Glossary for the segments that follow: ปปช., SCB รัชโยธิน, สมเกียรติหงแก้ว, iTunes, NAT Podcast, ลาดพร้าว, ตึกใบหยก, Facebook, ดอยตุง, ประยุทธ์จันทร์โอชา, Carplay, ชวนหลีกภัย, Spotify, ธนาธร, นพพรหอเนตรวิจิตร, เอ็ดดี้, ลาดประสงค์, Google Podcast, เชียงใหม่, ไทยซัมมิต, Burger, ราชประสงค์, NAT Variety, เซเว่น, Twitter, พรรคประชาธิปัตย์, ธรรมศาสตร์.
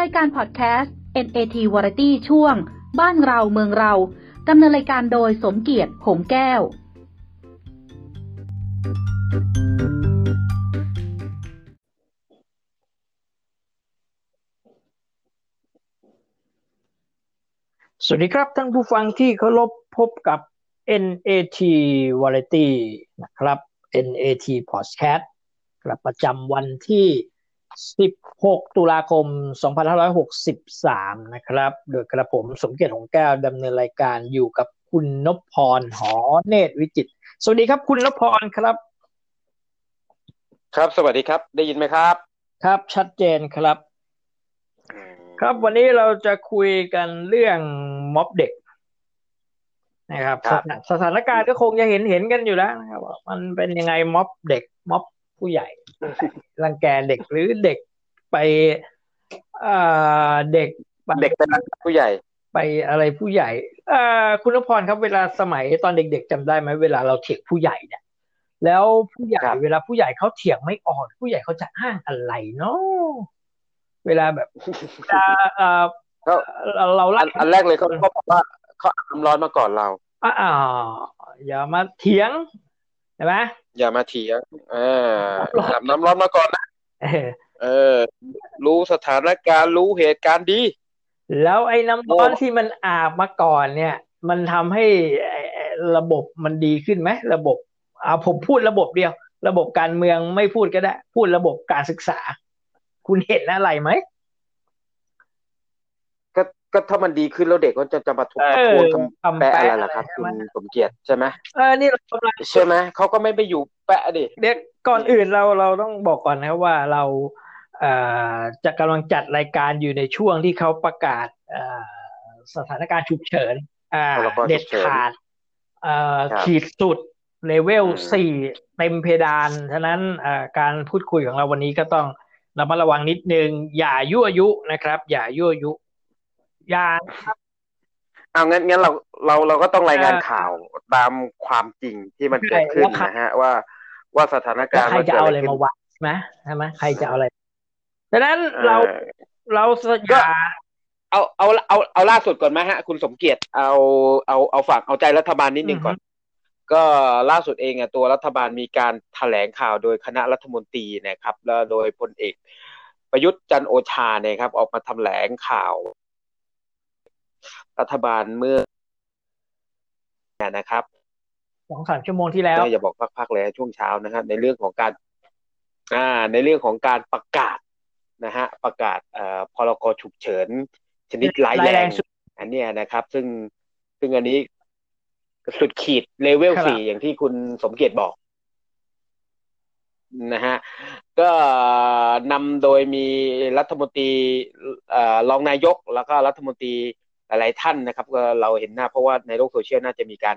รายการพอดแคสต์ NAT Variety ช่วงบ้านเราเมืองเราดำเนินรายการโดยสมเกียรติหงแก้วสวัสดีครับท่านผู้ฟังที่เคารพพบกับ NAT Variety นะครับ NAT Podcast ประจำวันที่16ตุลาคม2563นะครับโดยกระผมสมเกียรติหงแก้วดำเนินรายการอยู่กับคุณนพพรหอเนตรวิจิตรสวัสดีครับคุณนพพรครับครับสวัสดีครับได้ยินไหมครับครับชัดเจนครับครับวันนี้เราจะคุยกันเรื่องม็อบเด็กนะครับสถานการณ์ก็คงจะเห็นกันอยู่แล้วนะครับมันเป็นยังไงม็อบเด็กม็อบผู้ใหญ่รังแกเด็กหรือเด็กไปเด็กเป็นรังแกผู้ใหญ่ไปอะไรผู้ใหญ่คุณนพพรครับเวลาสมัยตอนเด็กๆจำได้ไหมเวลาเราเถียงผู้ใหญ่เนี่ยแล้วผู้ใหญ่เวลาผู้ใหญ่เขาเถียงไม่อ่อนผู้ใหญ่เขาจะอ้างอะไรเนาะเวลาแบบเราลั่นอันแรกเลยเขาบอกว่าเขาอาบน้ำร้อนมาก่อนเราอย่ามาเถียงใช่ไหมอย่ามาเถียงอาบน้ำร้อนมาก่อนนะรู้สถานการณ์รู้เหตุการณ์ดีแล้วไอ้น้ำร้อนที่มันอาบมาก่อนเนี่ยมันทำให้ระบบมันดีขึ้นไหมระบบผมพูดระบบเดียวระบบการเมืองไม่พูดก็ได้พูดระบบการศึกษาคุณเห็นอะไรไหมก็ถ้ามันดีขึ้นแล้วเด็กก็จะมาทุกโคนทำแปะอะไรล่ะครับคุณสมเกียรติใช่ไหมนี่เรากำลังใช่ไหมเขาก็ไม่ไปอยู่แปะดิเด็กก่อนอื่นเราต้องบอกก่อนนะว่าเราจะกำลังจัดรายการอยู่ในช่วงที่เขาประกาศสถานการณ์ฉุกเฉินเด็ดขาดขีดสุดเลเวล4เต็มเพดานฉะนั้นการพูดคุยของเราวันนี้ก็ต้องระมัดระวังนิดนึงอย่ายั่วยุนะครับอย่ายั่วยุอย่าเอางั้นเราก็ต้องรายงานข่าวตามความจริงที่มันเกิดขึ้นนะฮะว่าสถานการณ์มันจะเอาอะไรมาวัดใช่ไหมใครจะเอาอะไรฉะนั้นเราอย่าเอาล่าสุดก่อนไหมฮะคุณสมเกียรติเอาฝั่งเอาใจรัฐบาลนิดนึงก่อนก็ล่าสุดเองอ่ะตัวรัฐบาลมีการแถลงข่าวโดยคณะรัฐมนตรีนะครับแล้วโดยพลเอกประยุทธ์จันทร์โอชาเนี่ยครับออกมาแถลงข่าวรัฐบาลเมื่อนะครับ 2-3 ชั่วโมงที่แล้วอย่าบอกพักๆเลยช่วงเช้านะครับในเรื่องของการประกาศนะฮะประกาศพรกฉุกเฉินชนิดร้ายแรงอันเนี้ยนะครับซึ่งอันนี้สุดขีดเลเวล4อย่างที่คุณสมเกียรติบอกนะฮะก็นำโดยมีรัฐมนตรีรองนายกแล้วก็รัฐมนตรีหลายท่านนะครับก็เราเห็นหน้าเพราะว่าในโลกโซเชียลน่าจะมีการ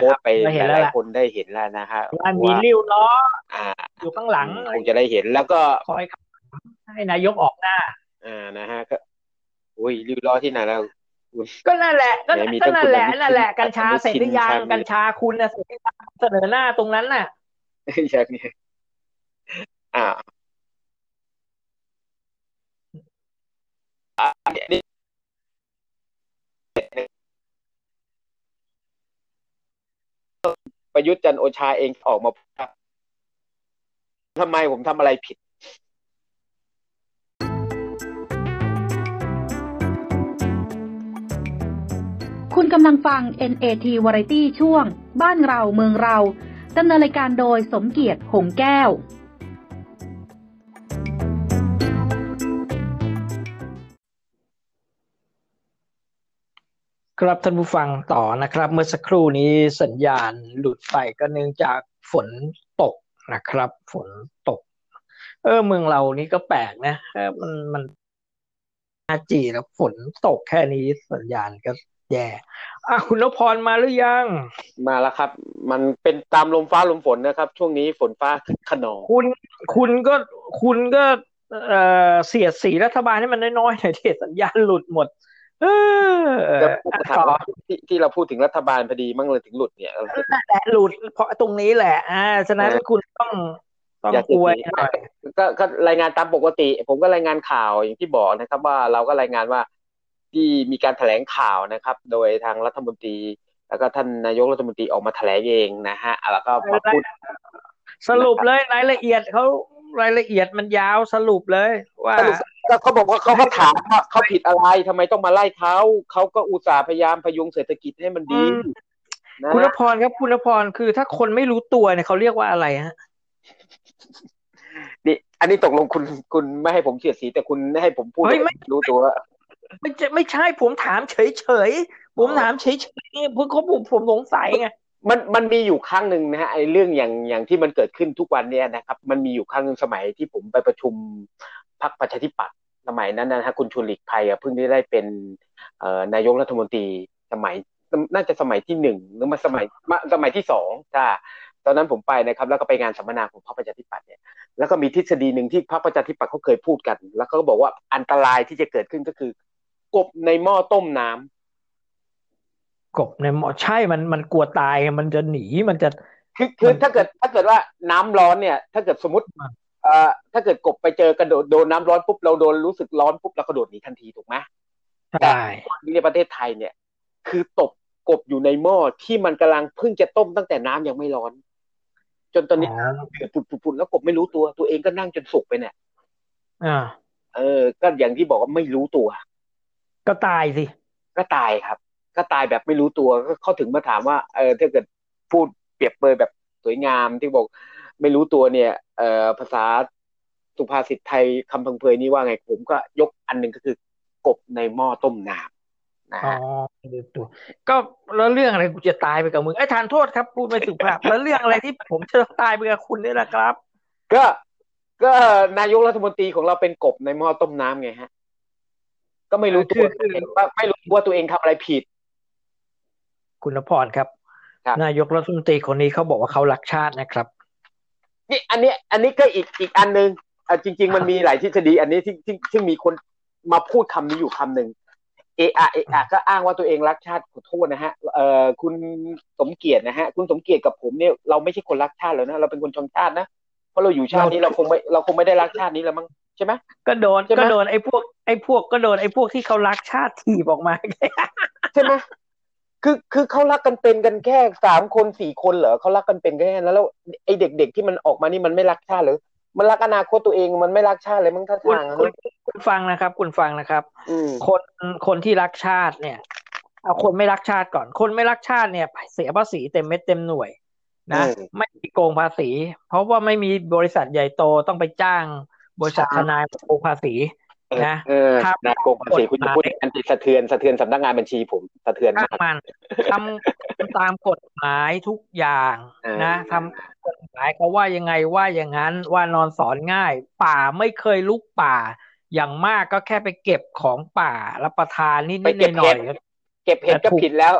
โพสต์ไปหลายคนได้เห็นแล้วนะฮะว่ามีริ้วล้ออยู่ข้างหลังคงจะได้เห็นแล้วก็ขอให้นายกออกหน้านะฮะก็อุ้ยริ้วล้อที่ไหนแล้วก็นั่นแหละก็นั่นแหละกัญชาเสร็จหรือยังกัญชาคุณน่ะเสร็จหรือยังเสนอหน้าตรงนั้นน่ะอย่างนี้นี่ประยุทธ์จันทร์โอชาเองออกมาทำไมผมทำอะไรผิดคุณกำลังฟัง NAT Variety ช่วงบ้านเราเมืองเราดำเนินรายการโดยสมเกียรติหงแก้วครับท่านผู้ฟังต่อนะครับเมื่อสักครู่นี้สัญญาณหลุดไปก็เนื่องจากฝนตกนะครับฝนตกเมืองเรานี่ก็แปลกนะมันอาจีแล้วฝนตกแค่นี้สัญญาณก็แย่คุณนพพรมาหรือยังมาแล้วครับมันเป็นตามลมฟ้าลมฝนนะครับช่วงนี้ฝนฟ้าขนองคุณก็เสียดสีรัฐบาลให้มันน้อยๆหน่อยเถอะสัญญาณหลุดหมดที่เราพูดถึงรัฐบาลพอดีมั่งเลยถึงหลุดเนี่ยแหละหลุดเพราะตรงนี้แหละฉะนั้นคุณต้อง อย่าอวยก็รายงานตามปกติผมก็รายงานข่าวอย่างที่บอกนะครับว่าเราก็รายงานว่าที่มีการแถลงข่าวนะครับโดยทางรัฐมนตรีแล้วก็ท่านนายกรัฐมนตรีออกมาแถลงเองนะฮะแล้วก็มาพูดสรุปเลยรายละเอียดเขารายละเอียดมันยาวสรุปเลยว่าเขาบอกว่าเขาก็ถามว่าเขาผิดอะไรทำไมต้องมาไล่เขาเขาก็อุตส่าห์พยายามพยุงเศรษฐกิจให้มันดีคุณณพรครับคุณณพรคือถ้าคนไม่รู้ตัวเนี่ยเขาเรียกว่าอะไรฮะนี่อันนี้ตกลงคุณไม่ให้ผมเสียสีแต่คุณให้ผมพูดไม่รู้ตัวไม่ใช่ผมถามเฉยๆผมถามเฉยๆเพิ่งเขาผมสงสัยไงมันมีอยู่ครั้งนึงนะฮะไอ้เรื่องอย่างที่มันเกิดขึ้นทุกวันเนี้ยนะครับมันมีอยู่ครั้งนึงสมัยที่ผมไปประชุมพรรคประชาธิปัตย์สมัยนั้นนะฮะคุณชวนหลีกภัยเพิ่งได้เป็นนายกรัฐมนตรีสมัยน่าจะสมัยที่1หรือมาสมัยที่2ถ้าตอนนั้นผมไปนะครับแล้วก็ไปงานสัมมนาของพรรคประชาธิปัตย์เนี่ยแล้วก็มีทฤษฎีนึงที่พรรคประชาธิปัตย์เขาเคยพูดกันแล้วเขาก็บอกว่าอันตรายที่จะเกิดขึ้นก็คือกบในหม้อต้มน้ำกบในหม้อใช่มันกลัวตายมันจะหนีมันจะคือถ้าเกิดว่าน้ำร้อนเนี่ยถ้าเกิดสมมติถ้าเกิดกบไปเจอกระโดดโดนน้ำร้อนปุ๊บเราโดนรู้สึกร้อนปุ๊บเรากระโดดหนีทันทีถูกไหมแต่ในประเทศไทยเนี่ยคือตบกบอยู่ในหม้อที่มันกำลังเพิ่งจะต้มตั้งแต่น้ำยังไม่ร้อนจนตอนนี้เดือดปุดแล้วกบไม่รู้ตัวเองก็นั่งจนสุกไปเนี่ยก็อย่างที่บอกว่าไม่รู้ตัวก็ตายสิก็ตายครับก็ตายแบบไม่รู้ตัวก็เข้าถึงมาถามว่าถ้าเกิดพูดเปรียบเปรยแบบสวยงามที่บอกไม่รู้ตัวเนี่ยภาษาสุภาษิตไทยคำพังเพยนี่ว่าไงผมก็ยกอันนึงก็คือกบในหม้อต้มน้ำนะฮะไม่รู้ตัวก็แล้วเรื่องอะไรกูจะตายไปกับมึงไอ้ทานโทษครับพูดไม่สุภาพแล้วเรื่องอะไรที่ผมจะตายไปกับคุณนี่แหละครับก็นายกรัฐมนตรีของเราเป็นกบในหม้อต้มน้ำไงฮะก็ไม่รู้ตัวไม่รู้ว่าตัวเองทำอะไรผิดคุณณพรครับนายกรัฐมนตรีคนนี้เขาบอกว่าเขารักชาตินะครับนี่อันนี้ก็อีกอันนึงจริงๆมันมีหลายทฤษฎีอันนี้ที่มีคนมาพูดคำนี้อยู่คำหนึ่งเออะก็อ้างว่าตัวเองรักชาติขอโทษนะฮะคุณสมเกียรตินะฮะคุณสมเกียรติกับผมเนี่ยเราไม่ใช่คนรักชาติแล้วนะเราเป็นคนชนชาตินะเพราะเราอยู่ชาตินี้เราคงไม่ได้รักชาตินี้แล้วมั้งใช่ไหมก็โดนไอ้พวกที่เขารักชาติถีบออกมาใช่ไหมคือเขารักกันเป็นกันแค่3คน4คนเหรอเขารักกันเป็นแค่นั้นแล้วไอ้เด็กๆที่มันออกมานี่มันไม่รักชาติหรือมันรักอนาคตตัวเองมันไม่รักชาติเลยมั้งท่าทางคุณฟังนะครับคนที่รักชาติเนี่ยเอาคนไม่รักชาติก่อนคนไม่รักชาติเนี่ยเสียภาษีเต็มเม็ดเต็มหน่วยนะไม่มีโกงภาษีเพราะว่าไม่มีบริษัทใหญ่โตต้องไปจ้างบริษัททนายโกงภาษีนะนายโกงภาษีคุณจะพูดอันติสะเทือนสำนักงานบัญชีผมสะเทือนมากมันทำตามกฎหมายทุกอย่างนะทำกฎหมายเขาว่ายังไงว่าอย่างนั้นว่านอนสอนง่ายป่าไม่เคยลุกป่าอย่างมากก็แค่ไปเก็บของป่ารับประทานนิดๆหน่อยๆเก็บเห็ดก็ผิดแล้ว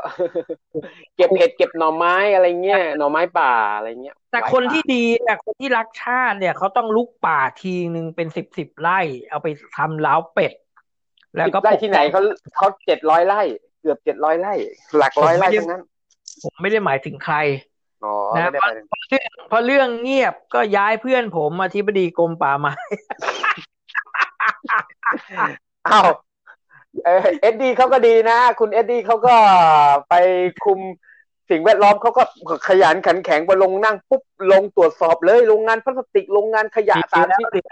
เก็บเห็ดเก็บหน่อไม้อะไรเงี้ยหน่อไม้ป่าอะไรเงี้ยแต่คนที่ดีเนี่ยคนที่รักชาติเนี่ยเขาต้องลุกป่าทีนึงเป็น10ไร่เอาไปทำเล้าเป็ดแล้วก็ไร่ที่ไหนเขา700ไร่เกือบ700ไร่หลักร้อยไร่ทั้งนั้นผมไม่ได้หมายถึงใครนะเพราะเรื่องเงียบก็ย้ายเพื่อนผมอธิบดีกรมป่าไม้อ้าวเอ็ดดี้เขาก็ดีนะคุณเอ็ดดี้เขาก็ไปคุมสิ่งแวดล้อมเขาก็ขยันขันแข็งไปลงนั่งปุ๊บลงตรวจสอบเลยโรงงานพลาสติกโรงงานขยะสารพิษ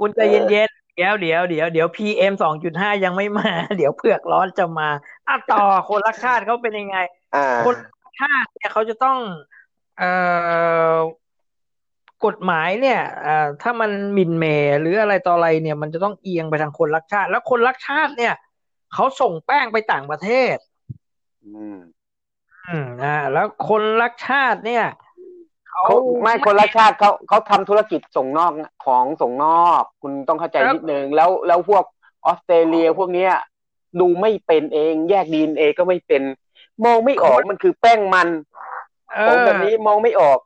คุณใจเย็นๆเดี๋ยว PM 2.5 ยังไม่มาเดี๋ยวเผือกร้อนจะมาต่อคนรักชาติเขาเป็นยังไงคนรักชาติเนี่ยเขาจะต้องกฎหมายเนี่ยถ้ามันหมิ่นเหม่หรืออะไรต่ออะไรเนี่ยมันจะต้องเอียงไปทางคนรักชาติแล้วคนรักชาติเนี่ยเขาส่งแป้งไปต่างประเทศแล้วคนรักชาติเนี่ยเขาไม่คนรักชาติเขาทำธุรกิจส่งนอกของส่งนอกคุณต้องเข้าใจนิดนึงแล้วพวกออสเตรเลียพวกเนี้ยดูไม่เป็นเองแยก DNA ก็ไม่เป็นมองไม่ออกมันคือแป้งมันของแบบนี้มองไม่ออก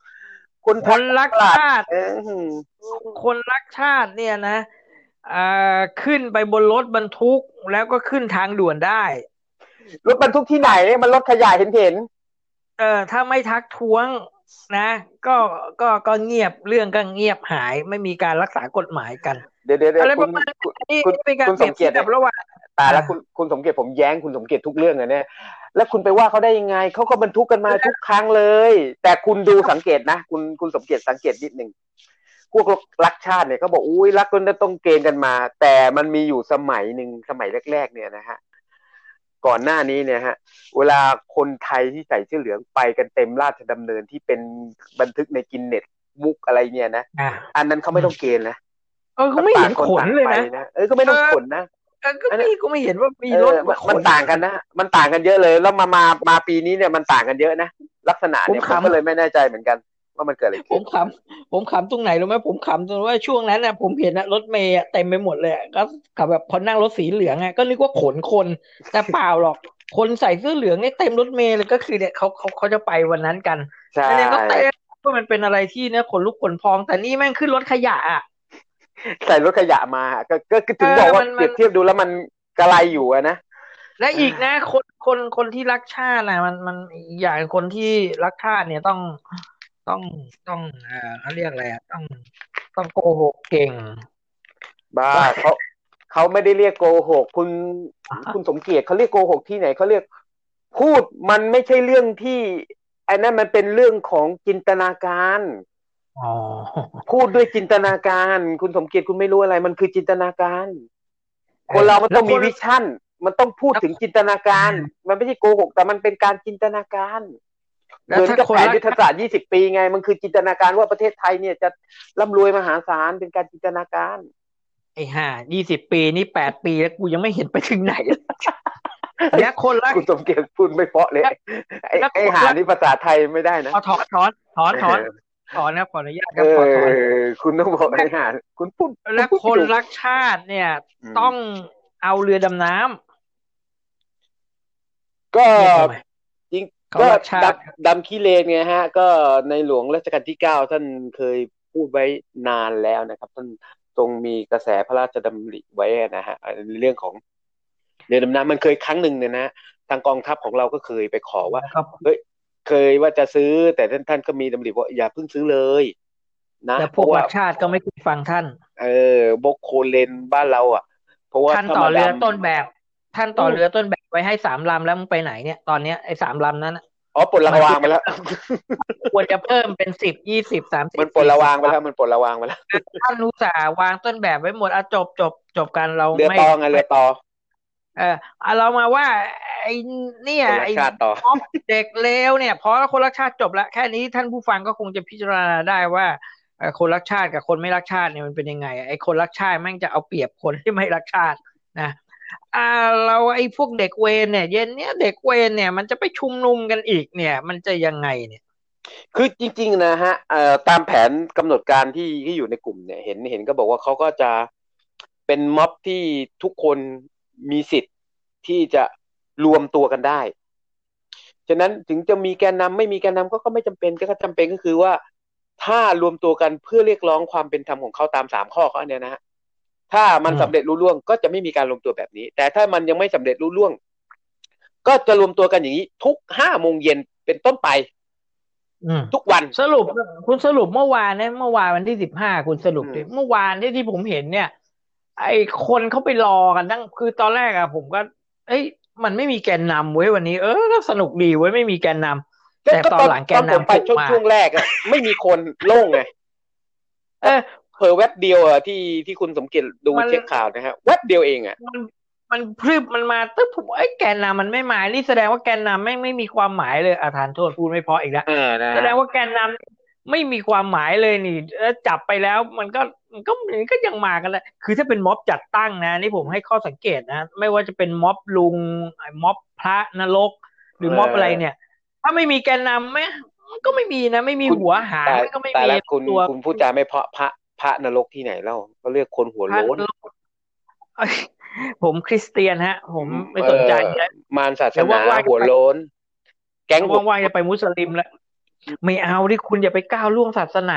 คนรักชาติคนรักชาติเนี่ยนะขึ้นไปบนรถบรรทุกแล้วก็ขึ้นทางด่วนได้รถบรรทุกที่ไหนมันรถขยะเห็นถ้าไม่ทักท้วง นะก็เงียบเรื่องก็เงียบหายไม่มีการรักษากฎหมายกันเดี๋ยวอะไรประมาณนี้คุณสมเกียรติระหว่างแล้วคุณสมเกียรติผมแย้งคุณสมเกียรติทุกเรื่องเลยเนี่ยแล้วคุณไปว่าเขาได้ยังไงเขาก็บรรทุกกันมาทุกครั้งเลยแต่คุณดูสังเกตนะคุณสมเกียรติสังเกตนิดนึงพวกรักชาติเนี่ยเขาบอกอุ้ยรักกันต้องเกณฑ์กันมาแต่มันมีอยู่สมัยนึงสมัยแรกๆเนี่ยนะฮะก่อนหน้านี้เนี่ยฮะเวลาคนไทยที่ใส่เสื้อเหลืองไปกันเต็มราชดำเนินที่เป็นบันทึกในกินเน็ตบุ๊กอะไรเนี่ยนะอันนั้นเขาไม่ต้องเกณฑ์นะเขาไม่เห็นขนเลยนะก็ไม่ต้องขนนะก็ไม่เห็นว่ามีรถมันต่างกันนะมันต่างกันเยอะเลยแล้วมาปีนี้เนี่ยมันต่างกันเยอะนะลักษณะเนี่ยผมก็เลยไม่แน่ใจเหมือนกันว่ามันเกิดอะไรขึ้นผมขำตรงไหนรู้ไหมผมขำตรงว่าช่วงนั้นนะผมเห็นนะรถเมล์เต็มไปหมดเลยก็ขับแบบพอนั่งรถสีเหลืองก็นึกว่าขนคนแต่เปล่าหรอกคนใส่เสื้อเหลืองเนี่ยเต็มรถเมล์เลยก็คือเนี่ยเขาจะไปวันนั้นกันอันนี้ก็เต็มเพราะมันเป็นอะไรที่เนี่ยขนลุกขนพองแต่นี่แม่งขึ้นรถขยะใส่รถขยะมาก็ถึงบอกว่าเปรียบเทียบดูแล้วมันกระไรอยู่นะและอีกนะคนที่รักชาตินะมันอย่างคนที่รักชาติเนี่ยต้องเขาเรียกอะไรต้องโกหกเก่งบ้าเขาไม่ได้เรียกโกหกคุณสมเกียรติเขาเรียกโกหกที่ไหนเขาเรียกพูดมันไม่ใช่เรื่องที่ไอ้นั่นมันเป็นเรื่องของจินตนาการพูดด้วยจินตนาการคุณสมเกียรติคุณไม่รู้อะไรมันคือจินตนาการคนเรามันต้องมีวิชั่นมันต้องพูดถึงจินตนาการมันไม่ใช่โกหกแต่มันเป็นการจินตนาการเหมือนกับแผนยุทธศาสตร์20ปีไงมันคือจินตนาการว่าประเทศไทยเนี่ยจะร่ำรวยมหาศาลเป็นการจินตนาการไอ้ห่า20ปีนี่8ปีแล้วกูยังไม่เห็นไปถึงไหนเนี่ยคนรักคุณสมเกียรติพูดไม่เพราะเลยไอ้ห่านี่ภาษาไทยไม่ได้นะถอนขอนะขออนุญาตครับขอถอนคุณต้องบอกให้อ่านคุณพูดและคนรักชาติเนี่ยต้องเอาเรือดำน้ำก็จริงก็ดำขี้เลนไงฮะก็ในหลวงรัชกาลที่9ท่านเคยพูดไว้นานแล้วนะครับท่านทรงมีกระแสพระราชดำริไว้นะฮะเรื่องของเรือดำน้ำมันเคยครั้งหนึ่งเนี่ยนะทางกองทัพของเราก็เคยไปขอว่าเฮ้ยเคยว่าจะซื้อแต่ท่านก็มีดำริว่าอย่าเพิ่งซื้อเลยนะแต่พวกรักชาติก็ไม่ฟังท่านบกโคเลนบ้านเราเพราะว่าท่านต่อเรือต้นแบบท่านต่อเรือต้นแบบไว้ให้3ลำแล้วมึงไปไหนเนี่ยตอนเนี้ยไอ้3ลำนั้นปลดระวางไปแล้วควรจะเพิ่มเป็น10 20 30มันปลดระวางไปแล้วท่านรู้จักวางต้นแบบไว้หมดจบกันเราไม่เรือต่อไงเรือต่อเรามาว่าไอ้เนี่ยไอ้เด็กเลวเนี่ยพอคนรักชาติจบละแค่นี้ท่านผู้ฟังก็คงจะพิจารณาได้ว่าคนรักชาติกับคนไม่รักชาติเนี่ยมันเป็นยังไงไอ้คนรักชาติแม่งจะเอาเปรียบคนที่ไม่รักชาตินะเราไอ้พวกเด็กเวรเนี่ยเย็นเนี่ยเด็กเวรเนี่ยมันจะไปชุมนุมกันอีกเนี่ยมันจะยังไงเนี่ยคือจริงๆนะฮะตามแผนกำหนดการที่อยู่ในกลุ่มเนี่ยเห็นก็บอกว่าเขาก็จะเป็นม็อบที่ทุกคนมีสิทธิ์ที่จะรวมตัวกันได้ฉะนั้นถึงจะมีแกนนำไม่มีแกนนำก็ไม่จำเป็นก็จำเป็นก็คือว่าถ้ารวมตัวกันเพื่อเรียกร้องความเป็นธรรมของเขาตาม3ข้อเขาเนี่ยนะฮะถ้ามันสำเร็จรุ่ล่วงก็จะไม่มีการรวมตัวแบบนี้แต่ถ้ามันยังไม่สำเร็จรุ่ล่วงก็จะรวมตัวกันอย่างนี้ทุก 5:00 นเป็นต้นไปทุกวันสรุปคุณสรุปเมื่อวานวันที่15คุณสรุปดิเมื่อวานที่ผมเห็นเนี่ยไอ้คนเขาไปรอกันตั้งคือตอนแรกผมก็เอ้ยมันไม่มีแกนนำเว้ยวันนี้ก็สนุกดีเว้ยไม่มีแกนนำแต่ตอนหลังแกนนำไปช่วงแรกไม่มีคนโล่งไงเพอแวบเดียวที่คุณสมเกียรติดูเช็คข่าวนะฮะแวบเดียวเองมันพรึบมันมาตึ๊บผมไอ้แกนนำมันไม่มานี่แสดงว่าแกนนำไม่มีความหมายเลยทานโทษพูดไม่พออีกแล้วแสดงว่าแกนนำไม่มีความหมายเลยนี่จับไปแล้วมันก็ยังมากันแหละคือถ้าเป็นม็อบจัดตั้งนะนี่ผมให้ข้อสังเกตนะไม่ว่าจะเป็นม็อบลุงม็อบพระนรกหรือม็อบอะไรเนี่ยถ้าไม่มีแกนนำไหมมันก็ไม่มีนะไม่มีหัวหางก็ไม่มีตัวคุณพูดจาไม่เพราะพระนรกที่ไหนเล่าก็เรียกคนหัวโล้นผมคริสเตียนฮะผมไม่สนใจนะมารศาสนาหัวโล้นแก๊งว่างๆจะไปมุสลิมแล้วไม่เอาดิคุณอย่าไปก้าวล่วงศาสนา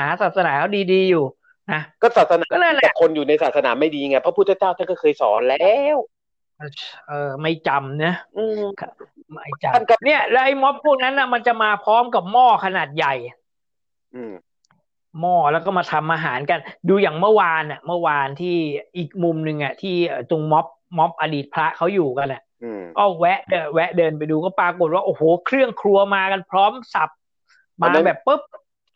เขาดีๆอยู่นะก็ศาสนาก็นั่นแหละคนอยู่ในศาสนาไม่ดีไงพระพุทธเจ้าท่านก็เคยสอนแล้วไม่จำนะไม่จำเนี่ยแล้วไอ้ม็อบพวกนั้นน่ะมันจะมาพร้อมกับหม้อขนาดใหญ่ หม้อแล้วก็มาทำอาหารกันดูอย่างเมื่อวานที่อีกมุมนึงอ่ะที่ตรงม็อบอดีตพระเขาอยู่กันแหละก็แวะเดินไปดูก็ปรากฏว่าโอ้โหเครื่องครัวมากันพร้อมสับมาแบบปุ๊บ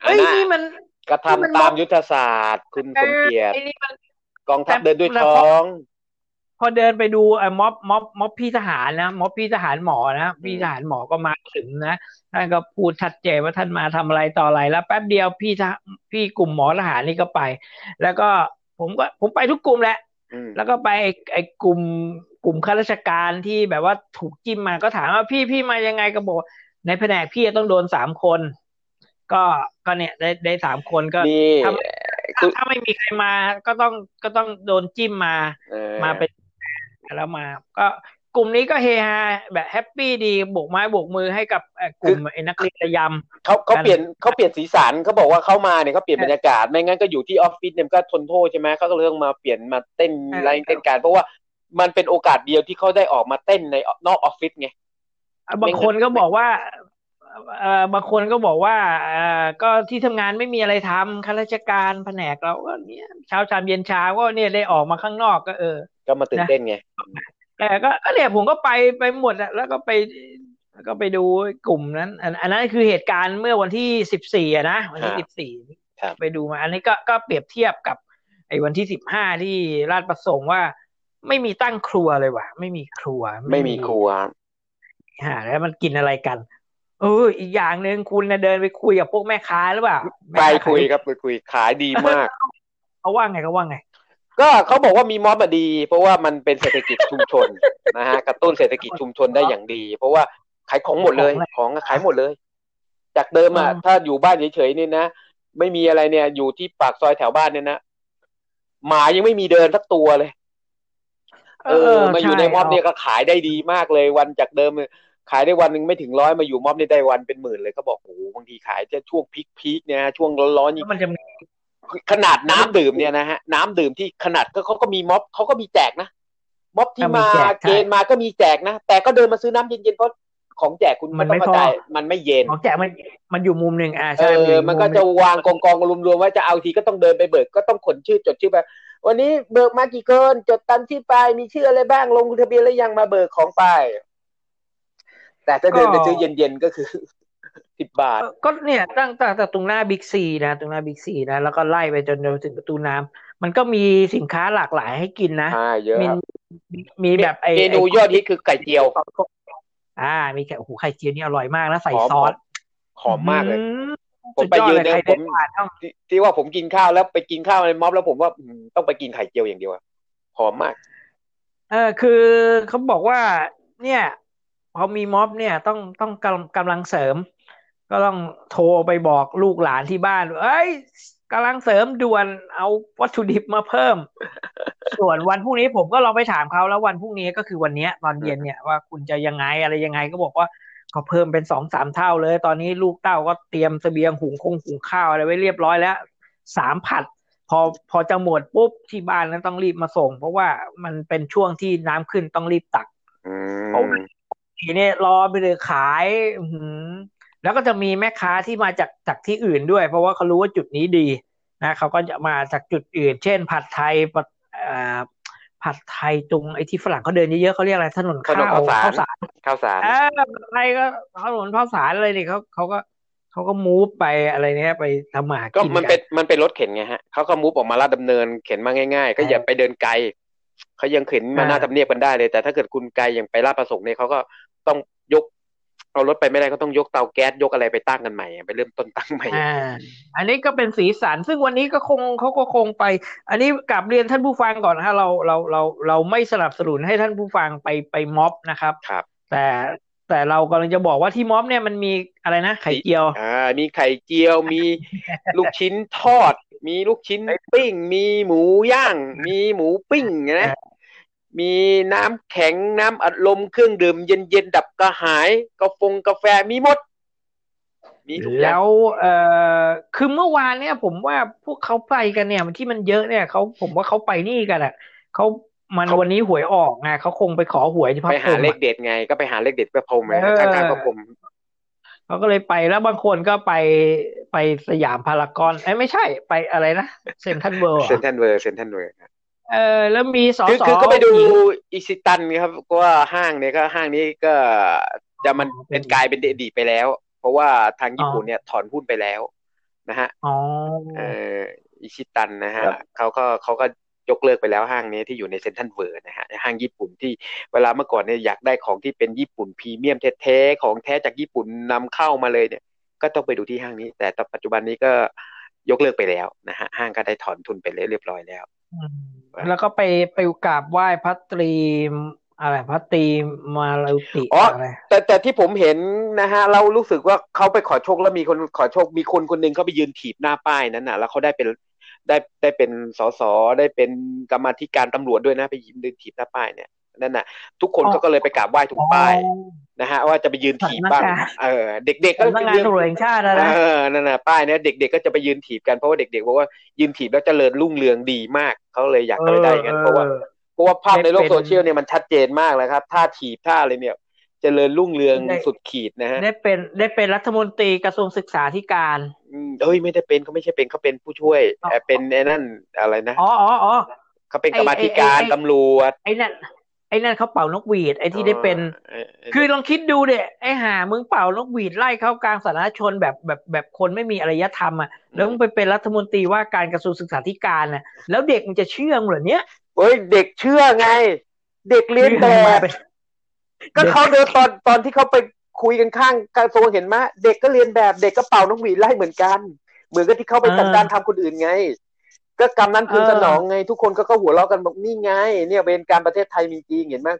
เอ้ยนี่มันกระทำตามยุทธศาสตร์คุณสมเกียรติกองทัพเดินด้วยท้องพอเดินไปดูม็อบพี่ทหารนะม็อบพี่ทหารหมอนะพี่ทหารหมอก็มาถึงนะท่านก็พูดชัดเจนว่าท่านมาทำอะไรต่ออะไรแล้วแป๊บเดียวพี่กลุ่มหมอทหารนี่ก็ไปแล้วก็ผมไปทุกกลุ่มแหละแล้วก็ไปไอ้กลุ่มข้าราชการที่แบบว่าถูกจิ้มมาก็ถามว่าพี่มายังไงก็บอกในแผนกพี่ต้องโดน3คนก็เนี่ยได้3คนก็ถ้าไม่มีใครมาก็ต้องโดนจิ้มมาเป็นแล้วมาก็กลุ่มนี้ก็เฮฮาแบบแฮปปี้ดีโบกไม้โบกมือให้กับกลุ่มไอ้นักเรียนระยำเขาเปลี่ยนสีสันเขาบอกว่าเข้ามาเนี่ยเขาเปลี่ยนบรรยากาศไม่งั้นก็อยู่ที่ออฟฟิศเนี่ยก็ทนโทษใช่ไหมเขาก็เรื่องมาเปลี่ยนมาเต้นอะไรเต้นการเพราะว่ามันเป็นโอกาสเดียวที่เขาได้ออกมาเต้นในนอกออฟฟิศไงบางคนก็บอกว่าก็ที่ทำงานไม่มีอะไรทำข้าราชการแผนกเราก็เนี่ยเช้าชามเย็นชามก็เนี่ยได้ออกมาข้างนอกก็ก็มาตื่นเต้นไงแต่ก็เนี่ยผมก็ไปหมดแล้วก็ไปดูกลุ่มนั้นอันนั้นคือเหตุการณ์เมื่อวันที่14อ่ะนะวันที่14ไปดูมาอันนี้ก็เปรียบเทียบกับไอ้วันที่15ที่ราชประสงค์ว่าไม่มีตั้งครัวเลยว่ะไม่มีครัวแล้วมันกินอะไรกันอีกอย่างนึงคุณนะเดินไปคุยกับพวกแม่ค้าหรือเปล่าไปคุยครับคุยขายดีมากเขาว่าไงก็เขาบอกว่ามีม็อบดีเพราะว่ามันเป็นเศรษฐกิจชุมชนนะฮะกระตุ้นเศรษฐกิจชุมชนได้อย่างดีเพราะว่าขายของหมดเลยของขายหมดเลยจากเดิมอ่ะถ้าอยู่บ้านเฉยๆนี่นะไม่มีอะไรเนี่ยอยู่ที่ปากซอยแถวบ้านเนี่ยนะหมายังไม่มีเดินสักตัวเลยมาอยู่ในม็อบเนี่ยก็ขายได้ดีมากเลยวันจากเดิมขายได้วันนึงไม่ถึง100มาอยู่ม็อบนี่ได้วันเป็นหมื่นเลยเขาบอกโอ้โหบางทีขายจะช่วงพีคเนี่ยช่วงร้อนๆนี่ขนาดน้ำดื่มเนี่ยนะฮะน้ำดื่มที่ขนาดเขาก็มีม็อบเขาก็มีแจกนะม็อบที่มาเกณฑ์มาก็มีแจกนะแต่ก็เดินมาซื้อน้ำเย็นๆเพราะของแจกคุณมันไม่พอมันไม่เย็นของแจกมันอยู่มุมนึงใช่มันก็จะวางกองๆรวมๆว่าจะเอาทีก็ต้องเดินไปเบิกก็ต้องขนชื่อจดชื่อไปวันนี้เบิกมากี่คนจดตามที่ไปมีชื่ออะไรบ้างลงทะเบียนแล้วยังมาเบิกของไปแต่ถ้าเดินไปซื้อเย็นๆก็คือ10บาทก็เนี่ยตั้งแต่ตรงหน้าบิ๊กซีนะตรงหน้าบิ๊กซีนะแล้วก็ไล่ไปจนถึงประตูน้ำมันก็มีสินค้าหลากหลายให้กินนะมีแบบไอ้เมนูยอดฮิตคือไข่เจียวมีแค่โอ้โหไข่เจียวนี่อร่อยมากนะใส่ซอสหอมมากเลยผมไปยืนเนี่ยผมที่ว่าผมกินข้าวแล้วไปกินข้าวในม็อบแล้วผมว่าต้องไปกินไข่เจียวอย่างเดียวหอมมากคือเขาบอกว่าเนี่ยพอมีม็อบเนี่ยต้องกำลังเสริมก็ต้องโทรไปบอกลูกหลานที่บ้านเอ้ยกำลังเสริมด่วนเอาวัตถุดิบมาเพิ่ม ส่วนวันพรุ่งนี้ผมก็ลองไปถามเขาแล้ววันพรุ่งนี้ก็คือวันนี้ตอนเย็นเนี่ยว่าคุณจะยังไงอะไรยังไงก็บอกว่าก็เพิ่มเป็น 2-3 เท่าเลยตอนนี้ลูกเต้าก็เตรียมเสบียงหุงข้าวอะไรไว้เรียบร้อยแล้ว3ผัดพอจะหมดปุ๊บที่บ้านนั้นต้องรีบมาส่งเพราะว่ามันเป็นช่วงที่น้ำขึ้นต้องรีบตักทีนี้รอไปเลยขายแล้วก็จะมีแม่ค้าที่มาจากที่อื่นด้วยเพราะว่าเขารู้ว่าจุดนี้ดีนะเขาก็จะมาจากจุดอื่นเช่นผัดไทยตรงไอ้ที่ฝรั่งเขาเดินเยอะๆเขาเรียกอะไรถนนข้าวสารไทยก็ถนนข้าวสารอะไรนี่เขาก็มูฟไปอะไรเนี้ยไปทำหมาก็มันเป็นรถเข็นไงฮะเขาก็มูฟออกมาลาดดำเนินเข็นมาง่ายๆก็อย่าไปเดินไกลเขายังเข็นมาหน้าทำเนียบกันได้เลยแต่ถ้าเกิดคุณไกลอย่างไปลาดประสงค์เนี่ยเขาก็ต้องยกเอารถไปไม่ได้ก็ต้องยกเตาแก๊สยกอะไรไปตั้งกันใหม่ไปเริ่มต้นตั้งใหม่อันนี้ก็เป็นสีสันซึ่งวันนี้ก็คงเขาก็คงไปอันนี้กลับเรียนท่านผู้ฟังก่อนนะฮะเราไม่สนับสนุนให้ท่านผู้ฟังไปม็อบนะครับครับแต่เรากำลังจะบอกว่าที่ม็อบเนี่ยมันมีอะไรนะไข่เจียวมีไข่เจียวมีลูกชิ้นทอดมีลูกชิ้นปิ้งมีหมูย่างมีหมูปิ้งนะมีน้ำแข็งน้ำอัดลมเครื่องดื่มเย็นๆดับกระหายกาแฟมีหมดมีทุกอย่างแล้วคือเมื่อวานเนี่ยผมว่าพวกเขาไปกันเนี่ยที่มันเยอะเนี่ยผมว่าเขาไปนี่กันอ่ะเขามันวันนี้หวยออกไงเขาคงไปขอหวยที่พระพรหมไปหาเลขเด็ดไงก็ไปหาเลขเด็ดพระพรหมไงการพระพรหม เขาก็เลยไปแล้วบางคนก็ไปสยามพารากอนไม่ใช่ไปอะไรนะเซ็นทรัลเวิลด์เซ็นทรัลเวิลด์แล้วมีสอสอคือก็ไปดูอิชิตันครับก็ว่าห้างเนี่ยก็ห้างนี้ก็จะมันเป็นกลายเป็นอดีตไปแล้วเพราะว่าทางญี่ปุ่นเนี่ยถอนหุ้นไปแล้วนะฮะอิชิตันนะฮะเขาก็ยกเลิกไปแล้วห้างนี้ที่อยู่ในเซ็นทรัลเวิลด์นะฮะห้างญี่ปุ่นที่เวลาเมื่อก่อนเนี่ยอยากได้ของที่เป็นญี่ปุ่นพรีเมียมแท้ๆของแท้จากญี่ปุ่นนำเข้ามาเลยเนี่ยก็ต้องไปดูที่ห้างนี้แต่ปัจจุบันนี้ก็ยกเลิกไปแล้วนะฮะห้างก็ได้ถอนทุนไปเรียบร้อยแล้วแล้วก็ไปกราบไหว้พระตรีอะไรพระตรีมาลาอุติอะไรแต่ที่ผมเห็นนะฮะเรารู้สึกว่าเขาไปขอโชคแล้วมีคนขอโชคมีคนนึงเขาไปยืนถีบหน้าป้ายนั้นน่ะแล้วเขาได้เป็นสสได้เป็นกรรมาธิการตำรวจด้วยนะไปยืนถีบหน้าป้ายเนี่ยนั่นน่ะทุกคนเขาก็เลยไปกราบไหว้ถูกป้ายนะฮะว่าจะไปยืนถีบบ้างเด็กๆก็งานตำรวจแห่งชาตินะนั่นน่ะป้ายเนี่ยเด็กๆก็จะไปยืนถีบกันเพราะว่าเด็กๆบอกว่ายืนถีบแล้วเจริญรุ่งเรืองดีมากเขาเลยอยากไปได้กันเพราะว่าภาพในโลกโซเชียลเนี่ยมันชัดเจนมากเลยครับท่าถีบท่าอะไรเนี่ยเจริญรุ่งเรืองสุดขีดนะฮะได้เป็นรัฐมนตรีกระทรวงศึกษาธิการเอ้ยไม่ได้เป็นเขาไม่ใช่เป็นเขาเป็นผู้ช่วยเป็นไอ้นั่นอะไรนะอ๋อเขาเป็นกรรมาธิการตำรวจไอ้นั่นเขาเป่านกหวีดไอ้ที่ได้เป็นคือลองคิดดูดิไอ้ห่ามึงเป่านกหวีดไล่เข้ากลางสาธารณชนแบบคนไม่มีอารยธรรมอ่ะแล้วมึงไปเป็นรัฐมนตรีว่าการกระทรวงศึกษาธิการน่ะแล้วเด็กมันจะเชื่อเหรอเนี่ยเฮ้ยเด็กเชื่อไงเด็กเรียนแบบก็เขาเดินตอนที่เขาไปคุยกันข้างกระทรวงเห็นไหมเด็กก็เรียนแบบเด็กก็เป่านกหวีดไล่เหมือนกันเหมือนกับที่เขาไปจัดการทำคนอื่นไงก็กรรมนั้นคืนสนองไงทุกคนก็หัวเราะกันบอกนี่ไงเนี่ยเวรการประเทศไทยมีจริงเห็นมั้ย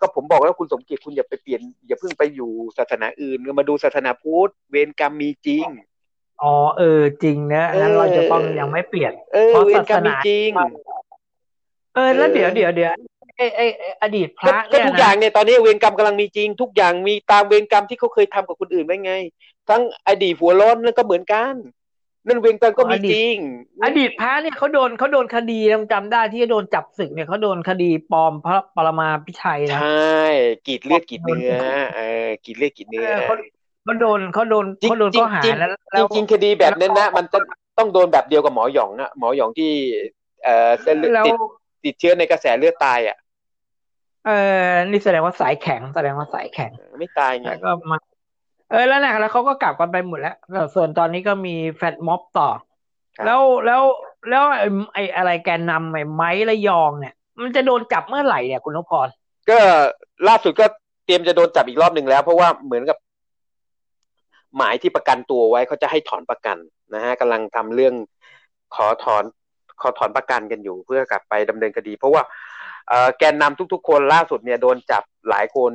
ก็ผมบอกแล้วคุณสมเกียรติคุณอย่าไปเปลี่ยนอย่าเพิ่งไปอยู่ศาสนาอื่นมาดูศาสนาพุทธเวรกรรมมีจริงอ๋อจริงนะงั้นเราจะต้องยังไม่เปลี่ยนเพราะศาสนาจริงแล้วเดี๋ยวไอ้อดีตพระเนี่ยทุกอย่างเนี่ยตอนนี้เวรกรรมกำลังมีจริงทุกอย่างมีตามเวรกรรมที่เขาเคยทำกับคนอื่นไว้ไงทั้งอดีตหัวร้อนนั่นก็เหมือนกันนั่นเวรกรรมก็มีจริงอดีตพระเนี่ยเขาโดนคดีจำได้ที่โดนจับศึกเนี่ยเขาโดนคดีปลอมพระปรมาภิไธยนะใช่กรีดเลือดกรีดเนื้อกีดเลือดกรีดเนื้อเขาโดนข้อหาแล้วจริงคดีแบบนั้นนะมันต้องโดนแบบเดียวกับหมอหยองนะหมอหยองที่เส้นเลือดติดเชื้อในกระแสเลือดตายอ่ะนี่แสดงว่าสายแข็งไม่ตายไงก็มาแล้วนะแล้วเขาก็กลับกันไปหมดแล้วส่วนตอนนี้ก็มีแฟดม็อบต่อแล้วไอ้อะไรแกนนำไม้ระยองเนี่ยมันจะโดนจับเมื่อไหร่เนี่ยคุณนพพรก็ล่าสุดก็เตรียมจะโดนจับอีกรอบหนึ่งแล้วเพราะว่าเหมือนกับหมายที่ประกันตัวไว้เขาจะให้ถอนประกันนะฮะกำลังทำเรื่องขอถอนประกันกันอยู่เพื่อกลับไปดำเนินคดีเพราะว่าแกนนำทุกๆคนล่าสุดเนี่ยโดนจับหลายคน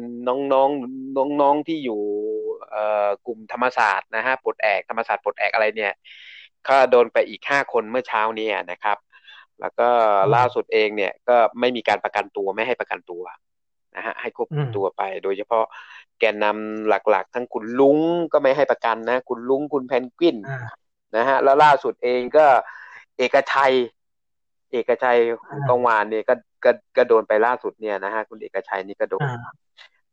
น้องที่อยู่กลุ่มธรรมศาสตร์นะฮะปลดแอกธรรมศาสตร์ปลดแอกอะไรเนี่ยก็โดนไปอีก5คนเมื่อเช้านี้นะครับแล้วก็ล่าสุดเองเนี่ยก็ไม่มีการประกันตัวไม่ให้ประกันตัวนะฮะให้ควบคุมตัวไปโดยเฉพาะแกนนำหลักๆทั้งคุณลุงก็ไม่ให้ประกันนะคุณลุงคุณแพนกวินนะฮะแล้วล่าสุดเองก็เอกชัยกองวานเนี่ยก็โดนไปล่าสุดเนี่ยนะฮะคุณเอกชัยนี่ก็โดน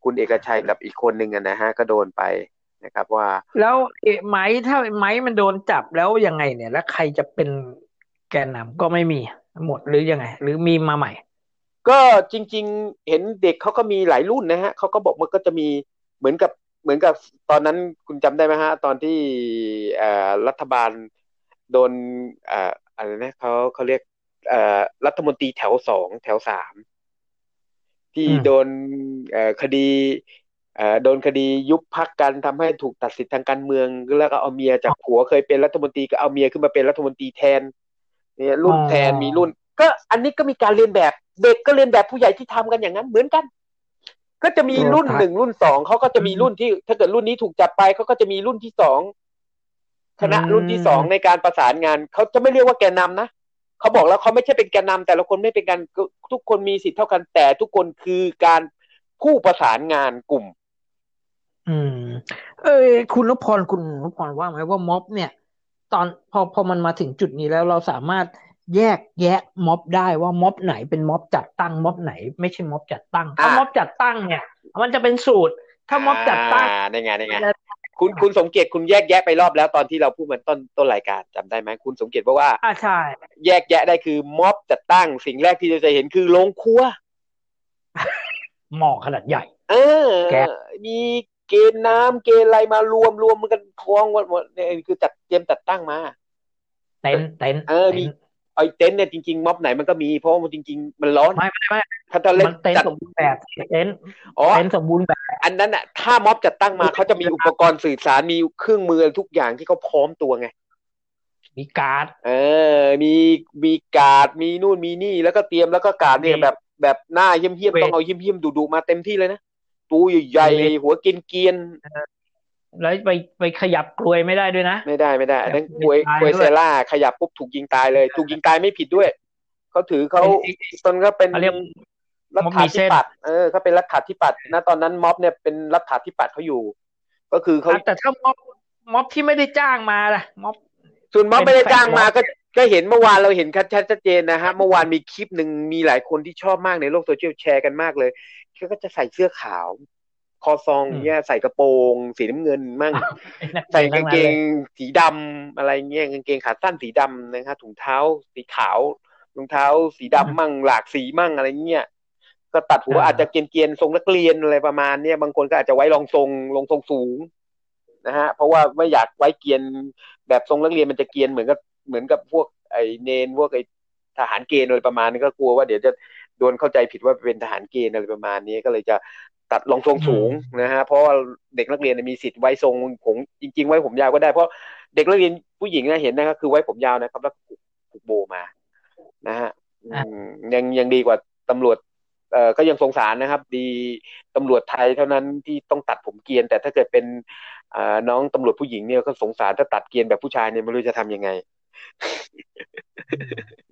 คุณเอกชัยกับอีกคนนึงนะฮะก็โดนไปนะครับว่าแล้วไม้ถ้าไม้มันโดนจับแล้วยังไงเนี่ยแล้วใครจะเป็นแกนนำก็ไม่มีหมดหรือยังไงหรือมีมาใหม่ก็จริงๆเห็นเด็กเขาก็มีหลายรุ่นนะฮะเขาก็บอกมันก็จะมีเหมือนกับตอนนั้นคุณจำได้ไหมฮะตอนที่รัฐบาลโดนอะไรนะเขาเรียกรัฐมนตรีแถว2แถว3ที่โดนคดีโดนคดียุบพรรคกันทำให้ถูกตัดสิทธิ์ทางการเมืองแล้วก็เอาเมียจากผัวเคยเป็นรัฐมนตรีก็เอาเมียขึ้นมาเป็นรัฐมนตรีแทนเนี่ยรุ่นแทนมีรุ่นก็อันนี้ก็มีการเรียนแบบเด็กก็เรียนแบบผู้ใหญ่ที่ทำกันอย่างนั้นเหมือนกันก็จะมีรุ่น1รุ่น2เขาก็จะมีรุ่นที่ถ้าเกิดรุ่นนี้ถูกจับไปเขาก็จะมีรุ่นที่2คณะรุ่นที่2ในการประสานงานเขาจะไม่เรียกว่าแกนนำนะเขาบอกแล้วเขาไม่ใช่เป็นแกนนำแต่ละคนไม่เป็นกันทุกคนมีสิทธิ์เท่ากันแต่ทุกคนคือการผู้ประสานงานกลุ่มคุณนพพรว่าไหมว่าม็อบเนี่ยตอนพอมันมาถึงจุดนี้แล้วเราสามารถแยกแยะม็อบได้ว่าม็อบไหนเป็นม็อบจัดตั้งม็อบไหนไม่ใช่ม็อบจัดตั้งถ้าม็อบจัดตั้งเนี่ยมันจะเป็นสูตรถ้าม็อบจัดตั้ง คุณสมเกียรติคุณแยกแยะไปรอบแล้วตอนที่เราพูดมันต้นรายการจำได้ไหมคุณสมเกียรติบอกว่าใช่แยกแยะได้คือม็อบจัดตั้งสิ่งแรกที่จะเห็นคือโรงครัวหม้อขนาดใหญ่มีเกณฑ์น้ำเกณฑ์อะไรมารวมมันกันคล้องหมดเนี่ยคือจัดเตรียมจัดตั้งมาเต็นท์มีไอ้เต็นท์เนี่ยจริงๆม็อบไหนมันก็มีเพราะมันจริงๆมันร้อนไม่ถ้าเล่นเต็นท์สมบูรณ์แบบเต็นท์สมบูรณ์แบบอันนั้นน่ะถ้าม็อบจัดตั้งมาเขาจะมีอุปกรณ์สื่อสารมีเครื่องมือทุกอย่างที่เขาพร้อมตัวไงมีการ์ดมีการ์ดมีนู่นมีนี่แล้วก็เตรียมแล้วก็การ์ดเนี่ยแบบหน้าเหี้ยมๆต้องเอาเหี้ยมๆดุๆมาเต็มที่เลยนะตู้ใหญ่ๆหัวกินเกียนแล้วไปขยับกลวยไม่ได้ด้วยนะไม่ได้อันนั้นกลวยเซล่าขยับปุ๊บถูกยิงตายเลยถูกยิงตายไม่ผิดด้วยเขาถือเขาตอนก็เป็นรัฐาธิปัตย์เขาเป็นรัฐาธิปัตย์นะตอนนั้นม็อบเนี่ยเป็นรัฐาธิปัตย์เขาอยู่ก็คือเขาแต่ถ้าม็อบที่ไม่ได้จ้างมาล่ะม็อบส่วนม็อบไม่ได้จ้างมาก็เห็นเมื่อวานเราเห็นชัดเจนนะฮะเมื่อวานมีคลิปนึงมีหลายคนที่ชอบมากในโลกโซเชียลแชร์กันมากเลยก็จะใส่เสื้อขาวคอซองเนี่ยใส่กระโปรงสีน้ำเงินมั่งใส่กางเกงสีดำอะไรเงี้ยกางเกงขาสั้นสีดำนะครับถุงเท้าสีขาวรองเท้าสีดำมั่งหลากสีมั่งอะไรเงี้ยก็ตัดหัวอาจจะเกรียนๆทรงนักเรียนอะไรประมาณเนี่ยบางคนก็อาจจะไว้รองทรงสูงนะฮะเพราะว่าไม่อยากไว้เกรียนแบบทรงนักเรียนมันจะเกรียนเหมือนกับพวกไอ้เนนพวกไอ้ทหารเกณฑ์อะไรประมาณนี้ก็กลัวว่าเดี๋ยวจะโดนเข้าใจผิดว่าเป็นทหารเกณฑ์อะไรประมาณนี้ก็เลยจะตัดรองทรงสูงนะฮะเพราะว่าเด็กนักเรียนมีสิทธิ์ไว้ทรงผมจริงๆไว้ผมยาวก็ได้เพราะเด็กนักเรียนผู้หญิงนะเห็นนะครับคือไว้ผมยาวนะครับแล้วผูกโบมานะฮะยังดีกว่าตำรวจก็ยังสงสารนะครับดีตำรวจไทยเท่านั้นที่ต้องตัดผมเกรียนแต่ถ้าเกิดเป็นน้องตำรวจผู้หญิงเนี่ยก็สงสารถ้าตัดเกรียนแบบผู้ชายเนี่ยไม่รู้จะทำยังไง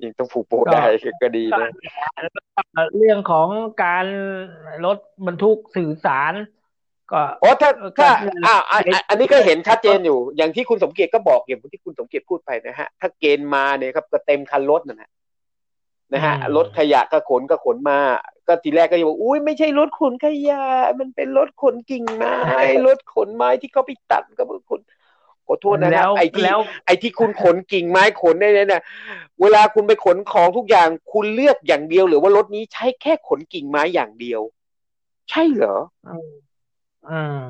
ยังต้องผูกโบได้ก็ดีนะเรื่องของการรถบรรทุกสื่อสารก็โอ้ถ้าอันนี้ก็เห็นชัดเจนอยู่อย่างที่คุณสมเกียรติก็บอกอย่างที่คุณสมเกียรติพูดไปนะฮะถ้าเกณฑ์มาเนี่ยครับก็เต็มคันรถนะฮะรถขยะก็ขนมาก็ทีแรกก็ยังบอกอุ้ยไม่ใช่รถขนขยะมันเป็นรถขนกิ่งไม้รถขนไม้ที่เขาไปตัดก็เป็นขนขอโทษนะครับไอ้ที่คุณขนกิ่งไม้ขนได้เนี่ยเวลาคุณไปขนของทุกอย่างคุณเลือกอย่างเดียวหรือว่ารถนี้ใช้แค่ขนกิ่งไม้อย่างเดียวใช่เหรอ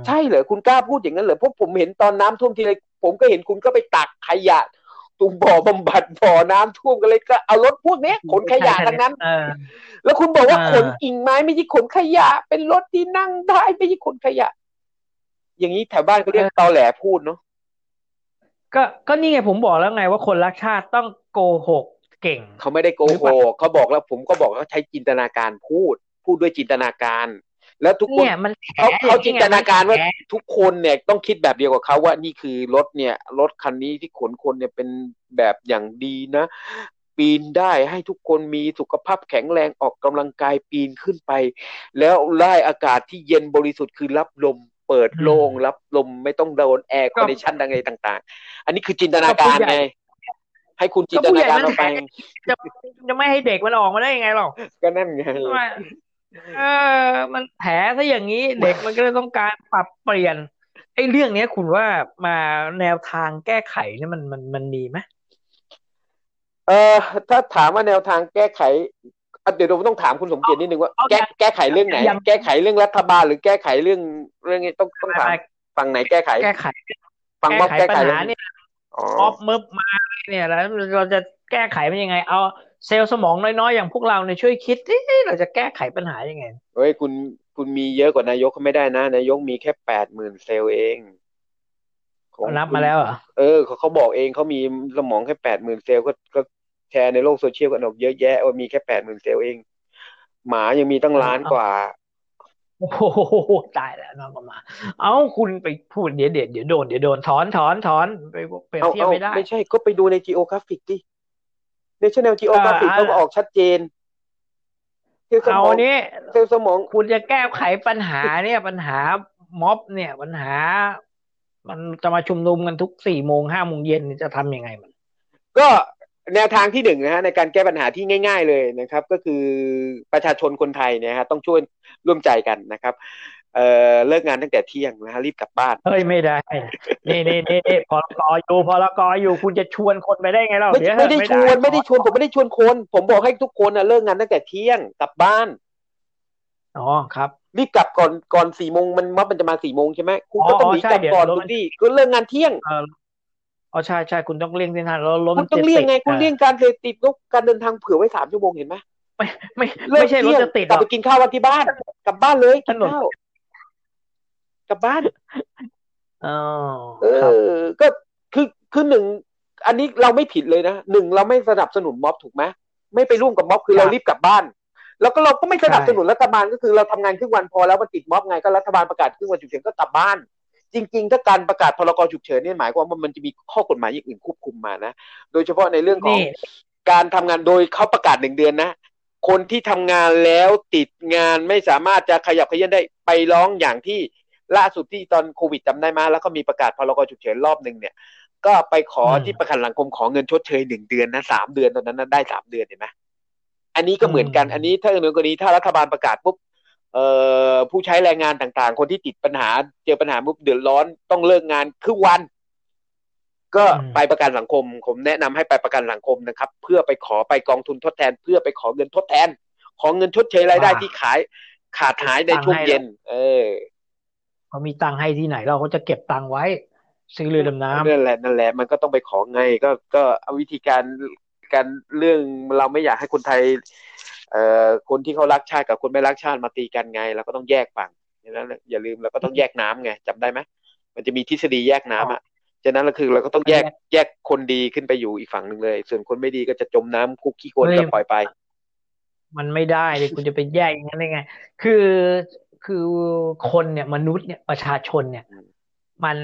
ใช่เหรอคุณกล้าพูดอย่างนั้นเหรอเพราะผมเห็นตอนน้ำท่วมทีไรผมก็เห็นคุณก็ไปตักขยะตรงบ่อบำบัดบ่อน้ำท่วมกันเลยก็เอารถพวกนี้ขนขยะทั้งนั้นแล้วคุณบอกว่าขนกิ่งไม้ไม่ใช่ขนขยะเป็นรถที่นั่งได้ไม่ใช่ขนขยะอย่างนี้แถวบ้านเขาเรียกตอแหลพูดเนาะก็นี่ไงผมบอกแล้วไงว่าคนรักชาติต้องโกหกเก่งเขาไม่ได้โกหกเขาบอกแล้วผมก็บอกว่าใช้จินตนาการพูดด้วยจินตนาการแล้วทุกคนเขาจินตนาการว่าทุกคนเนี่ยต้องคิดแบบเดียวกับเขาว่านี่คือรถเนี่ยรถคันนี้ที่ขนคนเนี่ยเป็นแบบอย่างดีนะปีนได้ให้ทุกคนมีสุขภาพแข็งแรงออกกำลังกายปีนขึ้นไปแล้วได้อากาศที่เย็นบริสุทธิ์คือรับลมเปิดโล่งรับลมไม่ต้องโดนแอร์คอนดิชั่นอะไรต่างๆอันนี้คือจินตนาการไงให้คุณจินตนาการออกไปจะไม่ให้เด็กมันออกมาได้ยังไงหรอกก็นั่นไงมันแผลซะอย่างนี้เด็กมันก็เลยต้องการปรับเปลี่ยนไอ้เรื่องนี้คุณว่ามาแนวทางแก้ไขเนี่ยมันมีไหมถ้าถามว่าแนวทางแก้ไขเดี๋ยวเราต้องถามคุณสมเกียรตินิดนึงว่าแก้ไขเรื่องไหนแก้ไขเรื่องรัฐบาลหรือแก้ไขเรื่องนี้ต้องถามฝั่งไหนแก้ไขฝั่งม็อบแก้ไขปัญหาเนี่ยม็อบมึบมาเนี่ยแล้วเราจะแก้ไขมันยังไงเอาเซลล์สมองน้อยๆอย่างพวกเราเนี่ยช่วยคิดเราจะแก้ไขปัญหายังไงเฮ้ยคุณมีเยอะกว่านายกไม่ได้นะนายกมีแค่ 80,000 เซลล์เองเขานับมาแล้วเหรอเขาบอกเองเขามีสมองแค่ 80,000 เซลล์ก็แชร์ในโลกโซเชียลกันออกเยอะแยะว่ามีแค่ 80,000 เซลล์เองหมายังมีตั้งล้านกว่าโอ้โหตายแล้วน้องหมาเอ้าคุณไปพูดเดี๋ยวโดนถอนไปเที่ยวไม่ได้ไม่ใช่ก็ไปดูใน Geographic ดิ National Geographic ต้องออกชัดเจนเอานี้เซลล์สมองคุณจะแก้ไขปัญหาเนี่ยปัญหาม็อบเนี่ยปัญหามันจะมาชุมนุมกันทุก 4:00 น 5:00 นจะทำยังไงมันก็แนวทางที่1นะฮะในการแก้ปัญหาที่ง่ายๆเลยนะครับก็คือประชาชนคนไทยเนี่ยฮะต้องช่วยร่วมใจกันนะครับ เลิกงานตั้งแต่เที่ยงนะฮะรีบกลับบ้านเฮ้ยไม่ได้นี่พอละกออยู่คุณจะชวนคนไปได้ไงเราไม่ได้ชวนผมไม่ได้ชวนคนผมบอกให้ทุกคนนะเลิกงานตั้งแต่เที่ยงกลับบ้านอ๋อครับรีบกลับก่อนสี่โมงมันจะมาสี่โมงใช่ไหมคุณก็ต้องรีบกลับก่อนทุกที่คุณเลิกงานเที่ยงอ๋อใช่ใช่คุณต้องเลี่ยงเส้นทางแล้วรถมันต้องเลี่ยงไงคุณเลี่ยงการเสพติดแล้วการเดินทางเผื่อไว้3 ชั่วโมงเห็นไหมไม่ใช่รถจะติดกลับไปกินข้าวที่บ้านกลับบ้านเลยถนนกลับบ้านก็คือหนึ่งอันนี้เราไม่ผิดเลยนะหนึ่งเราไม่สนับสนุนม็อบถูกไหมไม่ไปร่วมกับม็อบคือเรารีบกลับบ้านแล้วก็เราก็ไม่สนับสนุนรัฐบาลก็คือเราทำงานครึ่งวันพอแล้วมันติดม็อบไงก็รัฐบาลประกาศครึ่งวันฉุกเฉินก็กลับบ้านจริงๆถ้าการประกาศพรกฉุกเฉินนี่หมายความว่ามันจะมีข้อกฎหมายอย่างอื่นควบคุมมานะโดยเฉพาะในเรื่องของการทำงานโดยเขาประกาศ1 เดือนนะคนที่ทำงานแล้วติดงานไม่สามารถจะขยับขยันได้ไปร้องอย่างที่ล่าสุดที่ตอนโควิดจำได้มาแล้วก็มีประกาศพรกฉุกเฉินรอบนึงเนี่ยก็ไปขอที่ประกันสังคมขอเงินชดเชย1 เดือนนะ3 เดือนตอนนั้นได้3 เดือนเห็นไหมอันนี้ก็เหมือนกันอันนี้ถ้าในกรณีถ้ารัฐบาลประกาศปุ๊บผู้ใช้แรงงานต่างๆคนที่ติดปัญหาเจอปัญหาปุ๊บเดือดร้อนต้องเลิกงานครึ่งวันก็ไปประกันสังคมผมแนะนำให้ไปประกันสังคมนะครับเพื่อไปขอไปกองทุนทดแทนเพื่อไปขอเงินทดแทนขอเงินชดเชยรายได้ที่ขาดหายในช่วงเย็นเขามีตังค์ให้ที่ไหนเราก็จะเก็บตังค์ไว้ซื้อเรือดำน้ำนั่นแหละมันก็ต้องไปขอไงก็เอาวิธีการเรื่องเราไม่อยากให้คนไทยคนที่เขารักชาติกับคนไม่รักชาติมาตีกันไงเราก็ต้องแยกฝั่งนั้นอย่าลืมเราก็ต้องแยกน้ำไงจำได้ไหมมันจะมีทฤษฎีแยกน้ำอ่ะฉะนั้นก็คือเราก็ต้องแยกคนดีขึ้นไปอยู่อีกฝั่งนึงเลยส่วนคนไม่ดีก็จะจมน้ำคุกขี้โคลนก็ปล่อยไปมันไม่ได้เลยคุณจะไปแยกอย่างนั้นได้ไงคือคนเนี่ยมนุษย์เนี่ยประชาชนเนี่ยมัน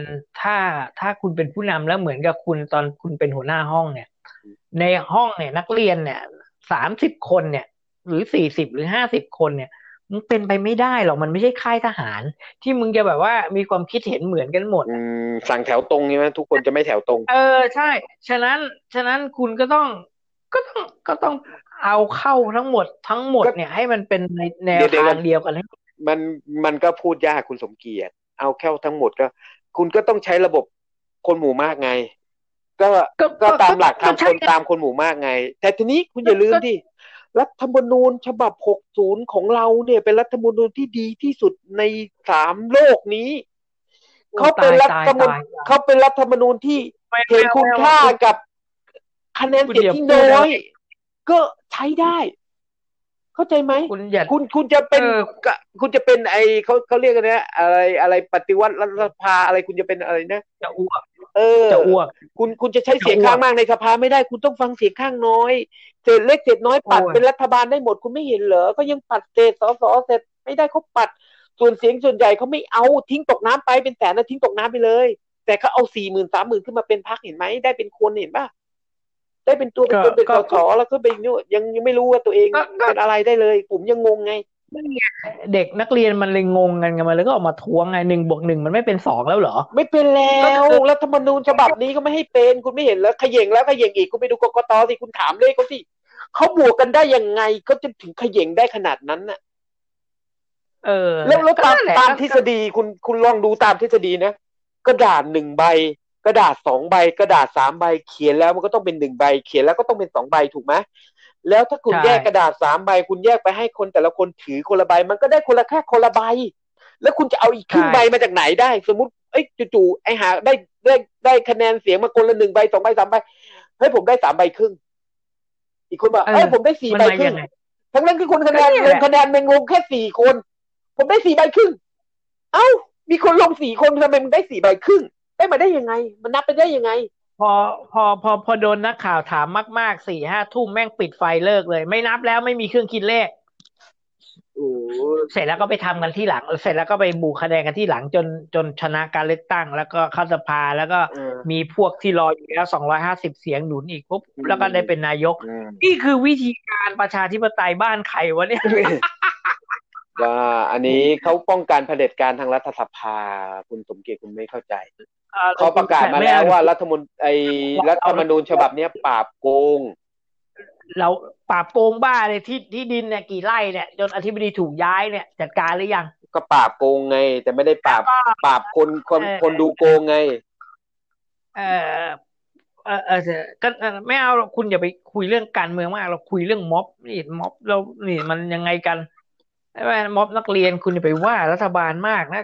ถ้าคุณเป็นผู้นำแล้วเหมือนกับคุณตอนคุณเป็นหัวหน้าห้องเนี่ยในห้องเนี่ยนักเรียนเนี่ย30 คนเนี่ยหรือ40หรือ50คนเนี่ยมันเป็นไปไม่ได้หรอกมันไม่ใช่ค่ายทหารที่มึงจะแบบว่ามีความคิดเห็นเหมือนกันหมดสั่งแถวตรงใช่ไหมทุกคนจะไม่แถวตรงใช่ฉะนั้นคุณก็ต้องเอาเข้าทั้งหมดเนี่ยให้มันเป็นในแนวทางเดียวกันมันก็พูดยากคุณสมเกียรติเอาเข้าทั้งหมดก็คุณก็ต้องใช้ระบบคนหมู่มากไงก็ตามหลักตามคนหมู่มากไงแต่ทีนี้คุณอย่าลืมดิรัฐธรรมนูญฉบับ60ของเราเนี่ยเป็นรัฐธรรมนูญที่ดีที่สุดใน3 โลกนี้เขาเป็นรัฐธรรมนูญที่เห็นคุณค่ากับคะแนนเสียงที่น้อยก็ใช้ได้เข้าใจไหมคุณจะเป็นไอเขาเรียกกันนะอะไรปฏิวัติรัฐสภาอะไรคุณจะเป็นอะไรนะจะอ้วกคุณจะใช้เสียงข้างมากในสภาไม่ได้คุณต้องฟังเสียงข้างน้อยเศษเล็กเศษน้อยปัดเป็นรัฐบาลได้หมดคุณไม่เห็นเหรอก็ยังปัดเศษสสเศษไม่ได้เขาปัดส่วนเสียงส่วนใหญ่เขาไม่เอาทิ้งตกน้ำไปเป็นแสนนะทิ้งตกน้ำไปเลยแต่เขาเอา 40,000 30,000 ขึ้นมาเป็นพรรคเห็นไหมได้เป็นคนเห็นป่ะได้เป็นตัวเป็นตนเป็นสสแล้วก็เป็นยังไม่รู้ว่าตัวเองเป็นอะไรได้เลยผมยังงงไงเด็กนักเรียนมันเลยงงกันมาแล้วก็ออกมาท้วงไง 1+1 มันไม่เป็น2แล้วเหรอไม่เป็นแล้วรัฐธรรมนูญฉบับนี้ก็ไม่ให้เป็นคุณไม่เห็นแล้วขย่งแล้วขย่งอีกคุณไปดูกกต.สิคุณถามเลขเขาสิเขาบวกกันได้ยังไงก็จะถึงขย่งได้ขนาดนั้นน่ะแล้วตามทฤษฎีคุณลองดูตามทฤษฎีนะกระดาษ1ใบกระดาษ2ใบกระดาษ3ใบเขียนแล้วมันก็ต้องเป็น1ใบเขียนแล้วก็ต้องเป็น2ใบถูกมั้ยแล้วถ้าคุณแยกกระดาษ3ใบคุณแยกไปให้คนแต่ละคนถือคนละใบมันก็ได้คนละแค่คนละใบแล้วคุณจะเอาอีกครึ่งใบมาจากไหนได้สมมุติเอ้ยจู่ๆไอ้หาได้คะแนนเสียงมาคนละ1ใบ2ใบ3ใบเฮ้ยผมได้3ใบครึ่งอีกคนบอกเอ้ยผมได้4ใบครึ่งทั้งนั้นคือคนคะแนนมันงงแค่4คนผมได้4ใบครึ่งเอ้ามีคนลง4คนทำไมมึงได้4ใบครึ่งได้มาได้ยังไงมันนับไปได้ยังไงพอโดนนักข่าวถามมากๆ 4-5 ทุ่มแม่งปิดไฟเลิกเลยไม่นับแล้วไม่มีเครื่องคิดเลขเสร็จแล้วก็ไปทำกันที่หลังเสร็จแล้วก็ไปบูคะแนนกันที่หลังจนชนะการเลือกตั้งแล้วก็เข้าสภาแล้วก็มีพวกที่รออยู่แล้ว250เสียงหนุนอีกปุ๊บแล้วก็ได้เป็นนายกนี่คือวิธีการประชาธิปไตยบ้านใครวะเนี่ย ว่าอันนี้เขาป้องกันเผด็จการทางรัฐสภาคุณสมเกียรติคุณไม่เข้าใจเขาประกาศมาแล้วว่ารัฐธรรมนูญฉบับนี้ปราบโกงเราปราบโกงบ้าเลยที่ดินเนี่ยกี่ไร่เนี่ยจนอธิบดีถูกย้ายเนี่ยจัดการหรือยัง ก็ปราบโกงไงแต่ไม่ได้ปราบคนดูโกงไงก็ไม่เอาคุณอย่าไปคุยเรื่องการเมืองมากเราคุยเรื่องม็อบนี่ม็อบเรานี่มันยังไงกันไอ้ว่าม็อบนักเรียนคุณอย่าไปว่ารัฐบาลมากนะ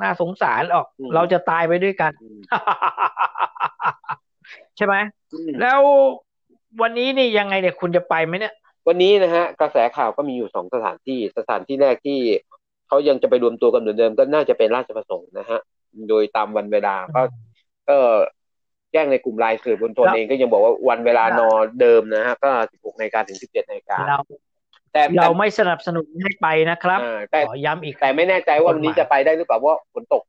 น่าสงสารออกเราจะตายไปด้วยกันใช่ไหมแล้ววันนี้นี่ยังไงเนี่ยคุณจะไปไหมเนี่ยวันนี้นะฮะกระแสข่าวก็มีอยู่2สถานที่แรกที่เขายังจะไปรวมตัวกันเหมือนเดิมก็น่าจะเป็นราชประสงค์นะฮะโดยตามวันเวลาก็แจ้งในกลุ่มไลน์สื่อมวลชนเองก็ยังบอกว่าวันเวลานอเดิมนะฮะก็ 16:00 นถึง 17:00 นแต่เราไม่สนับสนุนให้ไปนะครับขอย้ำอีกแต่ไม่แน่ใจว่าวันนี้จะไปได้หรือเปล่าเพราะฝนตก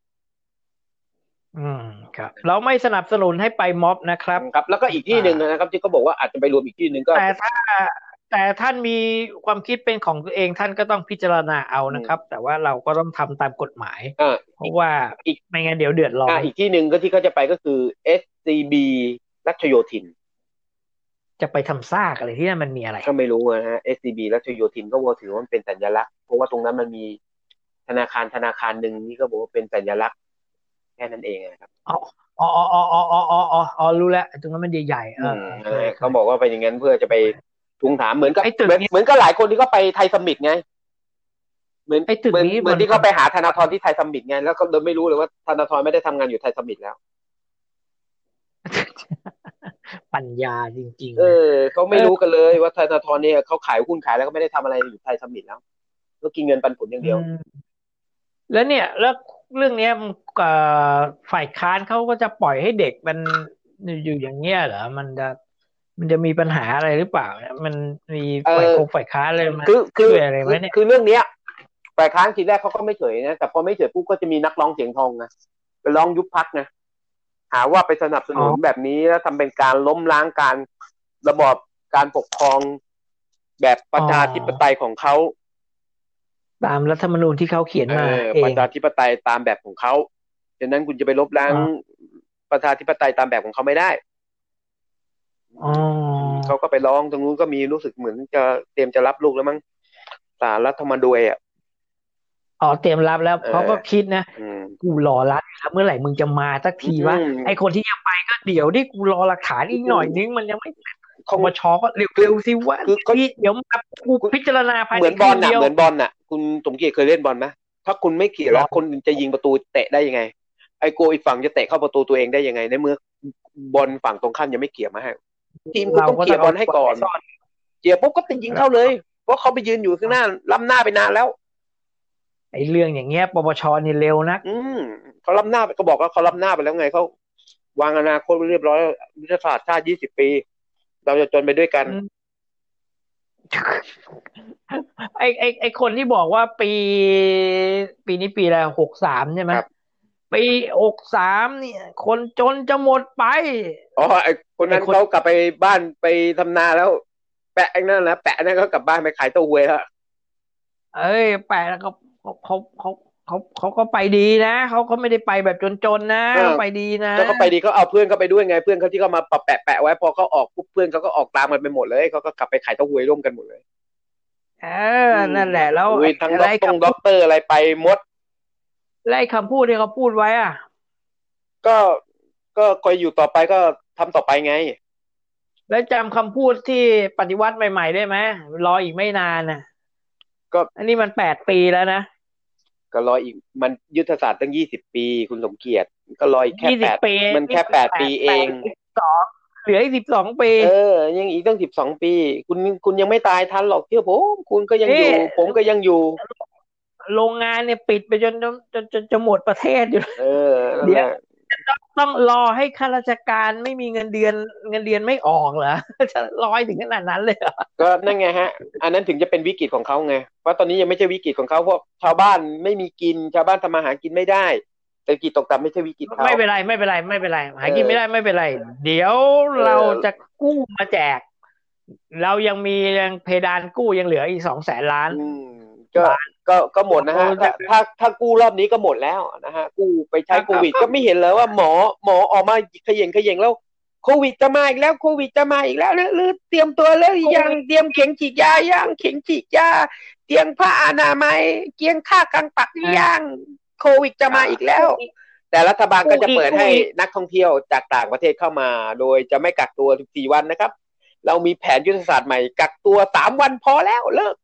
ครับเราไม่สนับสนุนให้ไปม็อบนะครับครับแล้วก็อีกที่นึงนะครับที่เขาบอกว่าอาจจะไปรวมอีกที่นึงก็แต่ท่านมีความคิดเป็นของตัวเองท่านก็ต้องพิจารณาเอานะครับแต่ว่าเราก็ต้องทำตามกฎหมายเพราะว่าอีกไม่งั้นเดี๋ยวเดือดร้อนอีกที่หนึ่งก็ที่เขาจะไปก็คือ SCB รัชโยธินจะไปทำซากอะไรที่นั่นมันมีอะไรก็ไม่รู้นะฮะ SCB รัชโยธินก็ว่าถือว่ามันเป็นสัญลักษณ์เพราะว่าตรงนั้นมันมีธนาคารนึงนี่ก็บอกว่าเป็นสัญลักษณ์แค่นั้นเองนะครับอ๋อรู้แล้วตรงนั้นมันใหญ่ๆเขาบอกว่าไปอย่างนั้นเพื่อจะไปทวงถามเหมือนกับหลายคนที่ก็ไปไทยซัมมิตไงเหมือนที่เขาไปหาธนาธรที่ไทยซัมมิตไงแล้วก็โดยไม่รู้เลยว่าธนาธรไม่ได้ทำงานอยู่ไทยซัมมิตแล้วปัญญาจริงๆเขาไม่รู้กันเลยว่าธนาธรเนี่ยเขาขายหุ้นขายแล้วก็ไม่ได้ทำอะไรอยู่ไทยซัมมิตแล้วก็กินเงินปันผลอย่างเดียวแล้วเนี่ยแล้วเรื่องนี้ฝ่ายค้านเขาก็จะปล่อยให้เด็กมันอยู่อย่างเงี้ยเหรอมันจะมีปัญหาอะไรหรือเปล่าเนี่ยมันมีฝ่ายค้านอะไรมาคืออะไรไหมเนี่ยคือเรื่องเนี้ยฝ่ายค้านทีแรกเขาก็ไม่เฉยนะแต่พอไม่เฉยปุ๊บก็จะมีนักร้องเสียงทองนะไปร้องยุบพรรคนะหาว่าไปสนับสนุนแบบนี้แล้วทำเป็นการล้มล้างการระบอบการปกครองแบบประชาธิปไตยของเขาตามรัฐธรรมนูญที่เขาเขียนมาประชาธิปไตยตามแบบของเขาดังนั้นคุณจะไปลบล้างประชาธิปไตยตามแบบของเขาไม่ได้เขาก็ไปร้องตรงนู้นก็มีรู้สึกเหมือนจะเตรียมจะรับลูกแล้วมั้งศาลรัฐธรรมนูญอ่ะอ๋อเตรียมรับแล้วเขาก็คิดนะกูรอรัฐเมื่อไหร่มึงจะมาสักทีวะไอคนที่ยังไปก็เดี๋ยวดิกูรอหลักฐานอีกหน่อยนึงมันยังไม่คงมาช้อก็เร็วๆสิวะเดี๋ยวมากูพิจารณาภายในเดียวเหมือนบอลน่ะคุณสมเกียรติเคยเล่นบอลไหมถ้าคุณไม่เกี่ยวแล้วคนจะยิงประตูเตะได้ยังไงไอโกอีกฝั่งจะเตะเข้าประตูตัวเองได้ยังไงในเมื่อบอลฝั่งตรงข้ามยังไม่เกี่ยวมาให้ทีมคุณต้องเกี่ยวบอลให้ก่อนเกี่ยวปุ๊บก็เป็นยิงเข้าเลยเพราะเขาไปยืนอยู่ข้างหน้าล้ำหน้าไปนานแล้วไอ้เรื่องอย่างเงี้ยปปช.นี่เร็วนะเขาล้ำหน้าก็บอกว่าเขาล้ำหน้าไปแล้วไงเขาวางอนาคตเรียบร้อยยุทธศาสตร์ชาติ20ปีเราจะจนไปด้วยกันไอคนที่บอกว่าปีนี้ปีอะไร63ใช่ไหมปี63เนี่ยคนจนจะหมดไปอ๋อไอคนนั้นเขากลับไปบ้านไปทำนาแล้วแปะนั่นนะแปะนั่นเขากลับบ้านไปขายเต้าหวยแล้วเอ้ยแปะแล้วเขาก็ไปดีนะเขาไม่ได้ไปแบบจนๆนะเขาไปดีนะแล้วก็ไปดีเขาเอาเพื่อนเขาไปด้วยไงเพื่อนเขาที่เขามาแปะไว้พอเขาออกปุ๊บเพื่อนเขาก็ออกตามกันไปหมดเลยเขาก็กลับไปขายเต้าหวยร่วมกันหมดเลยนั่นแหละแล้วทั้งด็อกเตอร์อะไรไปหมดและไอ้คำพูดที่เขาพูดไว้อ่ะก็คอยอยู่ต่อไปก็ทำต่อไปไงแล้วจำคำพูดที่ปฏิวัติใหม่ๆได้ไหมรออีกไม่นานน่ะก็อันนี้มัน8ปีแล้วนะก็รออีกมันยุทธศาสตร์ตั้ง20ปีคุณสมเกียรติก็รออีกแค่8มันแค่8ปีเอง12เหลืออีก12ปียังอีกตั้ง12ปีคุณยังไม่ตายทันหรอกเชื่อผมคุณก็ยังอยู่ผมก็ยังอยู่โรงงานเนี่ยปิดไปจนจะหมดประเทศอยู่เดี๋ยวต้องรอให้ข้าราชการไม่มีเงินเดือนไม่ออกเหรอจะลอยถึงขนาดนั้นเลยเหรอก็นั่นไงฮะอันนั้นถึงจะเป็นวิกฤตของเขาไงว่าตอนนี้ยังไม่ใช่วิกฤตของเขาเพราะชาวบ้านไม่มีกินชาวบ้านทำมาหากินไม่ได้เศรษฐกิจตกต่ำไม่ใช่วิกฤตเขาไม่เป็นไรหากินไม่ได้ไม่เป็นไรเดี๋ยวเราจะกู้มาแจกเรายังมีเพดานกู้ยังเหลืออีก 200,000 ล้านก็หมดนะฮะถ้ากู้รอบนี้ก็หมดแล้วนะฮะกู้ไปใช้โควิดก็ไม่เห็นเลยว่าหมอออกมาเขย่งแล้วโควิดจะมาอีกแล้วโควิดจะมาอีกแล้วหรือเตรียมตัวแล้วยังเตรียมเข็มฉีดยายังเข็มฉีดยา เตียงผ้าอนามัยเตียงค่ากังปักย่างโควิดจะมาอีกแล้วแต่รัฐบาลก็จะเปิดให้นักท่องเที่ยวจากต่างประเทศเข้ามาโดยจะไม่กักตัว14วันนะครับเรามีแผนยุทธศาสตร์ใหม่กักตัว3วันพอแล้วเลิก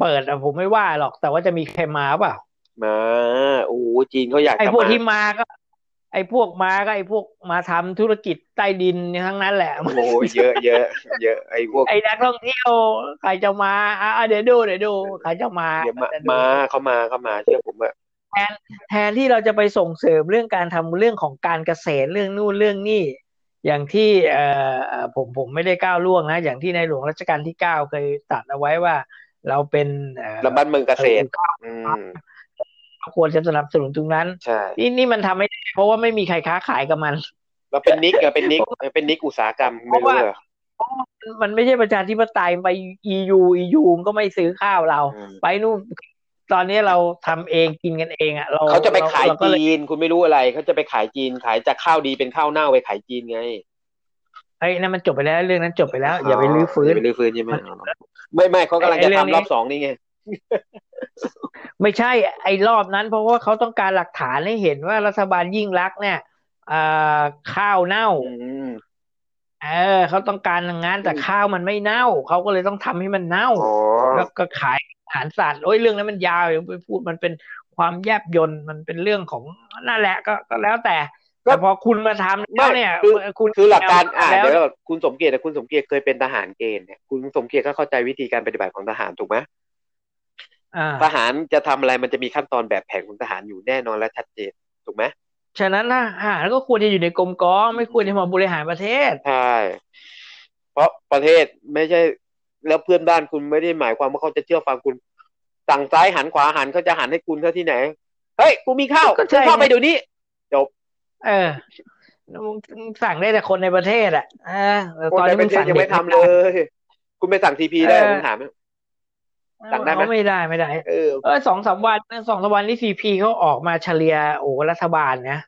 เปิดอ่ะผมไม่ว่าหรอกแต่ว่าจะมีใครมาเปล่ามาโอ้จีนเขาอยากไอ้พวกที่มาก็ไอ้พวกมาก็ไอ้พวกมาทำธุรกิจใต้ดินทั้งนั้นแหละโอ้เยอะเยอะเยอะไอ้พวกไอ้นักท่องเที่ยวใครจะมาอ่ะเดี๋ยวดูใครจะมาเขามาเชื่อผมอะแทนที่เราจะไปส่งเสริมเรื่องการทำเรื่องของการเกษตรเรื่องนู่นเรื่องนี่อย่างที่ผมไม่ได้ก้าวล่วงนะอย่างที่ในหลวงรัชกาลที่9เคยตรัสเอาไว้ว่าเราเป็นบ้านเมืองเกษตรควรจะสนับสนุนตรงนั้นนี่มันทำไม่ได้เพราะว่าไม่มีใครค้าขายกับมันเราเป็นนิกเป็นนิกอุตสาหกรรมเพราะว่ามันไม่ใช่ประชาธิปไตยไป EU ก็ไม่ซื้อข้าวเราไปนู่นตอนนี้เราทำเองกินกันเองอ่ะเขาจะไปขายจีนคุณไม่รู้อะไรเขาจะไปขายจีนขายจากข้าวดีเป็นข้าวเน่าไปขายจีนไงไอ้นั่นมันจบไปแล้วเรื่องนั้นจบไปแล้วอย่าไปลื้อฟื้นใช่ไหมไม่เขากำลังจะทำรอบสองนี่ไงไม่ใช่ไอ้รอบนั้นเพราะว่าเขาต้องการหลักฐานให้เห็นว่ารัฐบาลยิ่งลักษณ์เนี่ยข้าวเน่าเขาต้องการงานแต่ข้าวมันไม่เน่าเขาก็เลยต้องทำให้มันเน่าแล้วก็ขายอาหารสัตว์โอ้ยเรื่องนั้นมันยาวอย่างไปพูดมันเป็นความแยบยลมันเป็นเรื่องของนั่นแหละก็แล้วแต่พอคุณมาทำแล้วเนี่ยคุณคือหลักการอ่ะเดี๋ยวคุณสมเกียรติคุณสมเกียรติเคยเป็นทหารเกณฑ์เนี่ยคุณสมเกียรติก็เข้าใจวิธีการปฏิบัติของทหารถูกไหมทหารจะทำอะไรมันจะมีขั้นตอนแบบแผนของทหารอยู่แน่นอนและชัดเจนถูกไหมฉะนั้นทหารก็ควรจะอยู่ในกรมกองไม่ควรจะมาบริหารประเทศใช่เพราะประเทศไม่ใช่แล้วเพื่อนบ้านคุณไม่ได้หมายความว่าเขาจะเชื่อฟังคุณสั่งซ้ายหันขวาหันเขาจะหันให้คุณเท่าที่ไหนเฮ้ยกูมีข้าวซื้อข้าวไปเดี๋ยวนี้จบสั่งได้แต่คนในประเทศอ่ะตอนนี้มึงสั่งยังไม่ทำเลยคุณไปสั่งทีพีได้ผมถามไม่ได้2-3 วัน 2-3 วันนี้ CP เขาออกมาเฉลี่ยโอ้รัฐบาลนะ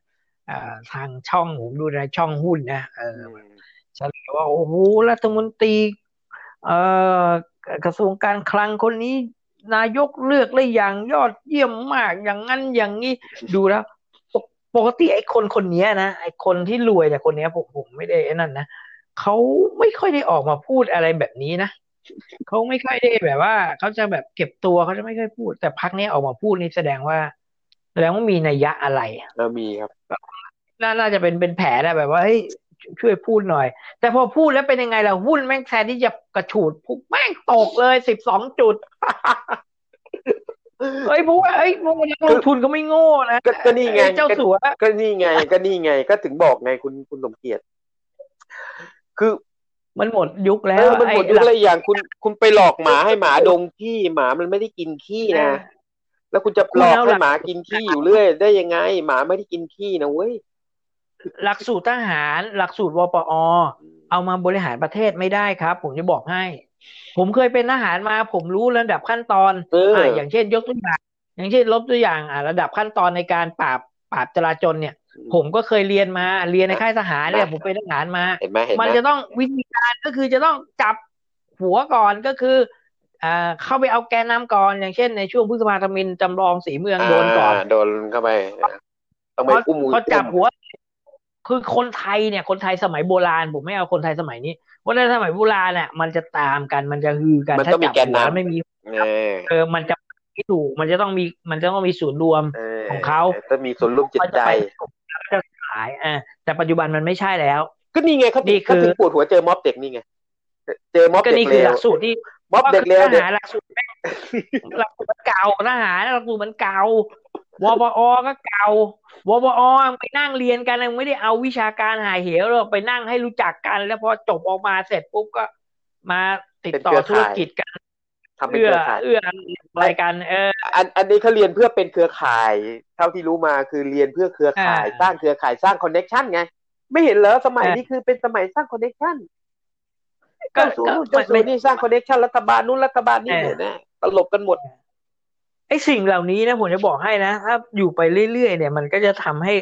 ทางช่องผมดูนะช่องหุ้นนะเฉลี่ยว่าโอ้โหรัฐมนตรีกระทรวงการคลังคนนี้นายกเลือกได้อย่างยอดเยี่ยมมากอย่างนั้นอย่างนี้ดูแล้วปกติไอ้คนๆนี้นะไอ้คนที่รวยแต่คนนี้ผมไม่ได้นั่นนะเขาไม่ค่อยได้ออกมาพูดอะไรแบบนี้นะเขาไม่ค่อยได้แบบว่าเขาจะแบบเก็บตัวเขาจะไม่ค่อยพูดแต่พรรคนี้ออกมาพูดนี่แสดงว่ามีนัยยะอะไรแล้วมีครับน่าจะเป็นแผลนะแบบว่าเฮ้ยช่วยพูดหน่อยแต่พอพูดแล้วเป็นยังไงล่ะหุ้นแม่งแทนที่จะกระฉูดพุ่งแม่งตกเลย12จุดเฮ้ยผมว่าเฮ้ยมันยังลงทุนก็ไม่โง่นะก็นี่ไงเจ้าสัวก็นี่ไงก็ถึงบอกไงคุณสมเกียรติคือมันหมดยุคแล้วมันหมดยุคอะไรอย่างคุณไปหลอกหมาให้หมาดมขี้หมามันไม่ได้กินขี้นะแล้วคุณจะหลอกให้หมากินขี้อยู่เรื่อยได้ยังไงหมาไม่ได้กินขี้นะเว้ยหลักสูตรทหารหลักสูตรวปอเอามาบริหารประเทศไม่ได้ครับผมจะบอกให้ผมเคยเป็นทหารมาผมรู้ระดับขั้นตอนอย่างเช่นยกตัวอย่างอย่างเช่นลบตัวอย่างระดับขั้นตอนในการปราบจลาจลเนี่ยผมก็เคยเรียนในค่ายทหารเนี่ยผมเป็นทหารมามันจะต้องวิธีการก็คือจะต้องจับหัวก่อนก็คือเข้าไปเอาแกนนำก่อนอย่างเช่นในช่วงพฤษภาธมิฬจำลองสีเมืองโดนก่อนโดนเข้าไปต้องไปอุ้มเขาจับหัวคือคนไทยเนี่ยคนไทยสมัยโบราณผมไม่เอาคนไทยสมัยนี้ว่าในสมัยโบราณเนี่ยมันจะตามกันมันจะฮือกันถ้าจับหัวไม่มีมันจะไม่ถูกมันจะต้องมีส่วนรวมของเขาจะมีส่วนรวมจิตใจจะขายแต่ปัจจุบันมันไม่ใช่แล้วก็นี่ไงเขาถึงปวดหัวเจอม็อบเด็กนี่ไงเจอม็อบเด็กนี่คือหลักสูตรที่ม็อบเด็กแล้วหลักสูตรหลักสูตรมันเก่าทหารหลักสูตรมันเก่าวปอก็เก่าวปอไปนั่งเรียนกันไม่ได้เอาวิชาการหายเหวหรอกไปนั่งให้รู้จักกันแล้วพอจบออกมาเสร็จปุ๊บก็มาติดต่อธุรกิจกันเอื้อรายการอันนี้เขาเรียนเพื่อเป็นเครือข่ายเท่าที่รู้มาคือเรียนเพื่อเครือข่ายสร้างเครือข่ายสร้างคอนเนคชั่นไงไม่เห็นเหรอสมัยนี้คือเป็นสมัยสร้างคอนเนคชั่นก็นี่สร้างคอนเนคชั่นรัฐบาลนู้นรัฐบาลนี้เนี่ยตลบกันหมดไอ้สิ่งเหล่านี้นะผมจะบอกให้นะถ้าอยู่ไปเรื่อยๆเนี่ยมันก็จะทำให้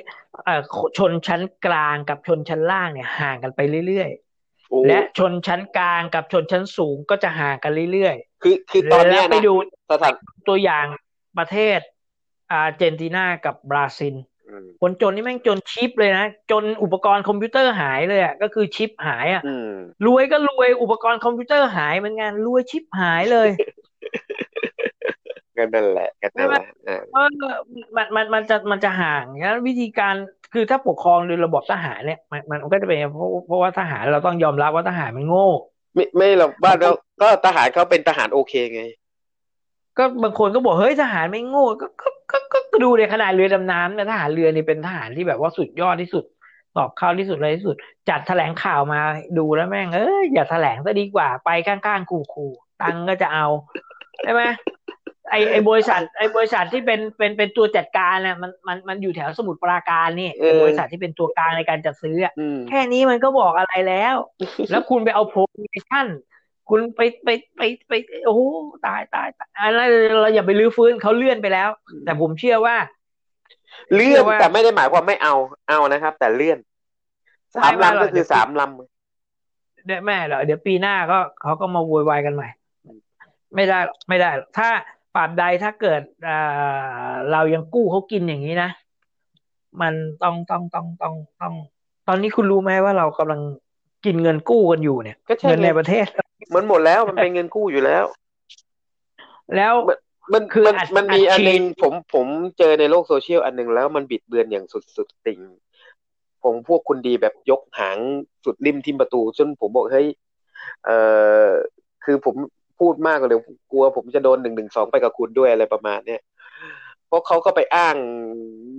ชนชั้นกลางกับชนชั้นล่างเนี่ยห่างกันไปเรื่อย และชนชั้นกลางกับชนชั้นสูงก็จะห่างกันเรื่อยๆคือตอนนี้นะไปดูตัวอย่างประเทศอาร์เจนตินากับบราซิลคนจนนี่แม่งจนชิปเลยนะจนอุปกรณ์คอมพิวเตอร์หายเลยอ่ะก็คือชิปหายอ่ะรวยก็รวยอุปกรณ์คอมพิวเตอร์หายเหมือนกันรวยชิปหายเลยก็นั่นแหละกันนั่นแหละมันจะห่างงั้นวิธีการคือถ้าปกครองโดยระบบทหารเนี่ยมันก็จะเป็นเพราะว่าทหารเราต้องยอมรับว่าทหารมันโง่ไม่หรอกบ้านเราก็ทหารเขาเป็นทหารโอเคไงก็บางคนก็บอกเฮ้ยทหารไม่โง่ก็ดูในขนาดเรือดำน้ำนะทหารเรือนี่เป็นทหารที่แบบว่าสุดยอดที่สุดตอบข่าวที่สุดอะไรที่สุดจัดแถลงข่าวมาดูแล้วแม่งอย่าแถลงซะดีกว่าไปข้างๆคู่ๆตังก็จะเอาใช่ไหมไอ้บริษัทที่เป็นตัวจัดการน่ะมันอยู่แถวสมุทรปราการนี่บริษัทที่เป็นตัวกลางในการจัดซื้อแค่นี้มันก็บอกอะไรแล้วแล้วคุณไปเอาโพลชั่นคุณไปโอ้โหตายเราอย่าไปลื้อฟื้นเขาเลื่อนไปแล้วแต่ผมเชื่อว่าเลื่อนแต่ไม่ได้หมายความไม่เอานะครับแต่เลื่อน3ลำก็คือ3ลำได้แม่เหรอเดี๋ยวปีหน้าก็เขาก็มาโวยวายกันใหม่ไม่ได้ถ้าปราบใดถ้าเกิดเรายังกู้เขากินอย่างนี้นะมันต้องตอนนี้คุณรู้ไหมว่าเรากำลังกินเงินกู้กันอยู่เนี่ยเงินในประเทศมันหมดแล้วมันเป็นเงินกู้อยู่แล้วแล้วมันมีอันนึงผมเจอในโลกโซเชียลอันนึงแล้วมันบิดเบือนอย่างสุดๆติ่งผมพวกคุณดีแบบยกหางสุดริมทิ่มประตูจนผมบอกเฮ้ยคือผมพูดมากเลยกลัวผมจะโดน112ไปกับคุณด้วยอะไรประมาณเนี้ยเพราะเขาก็ไปอ้าง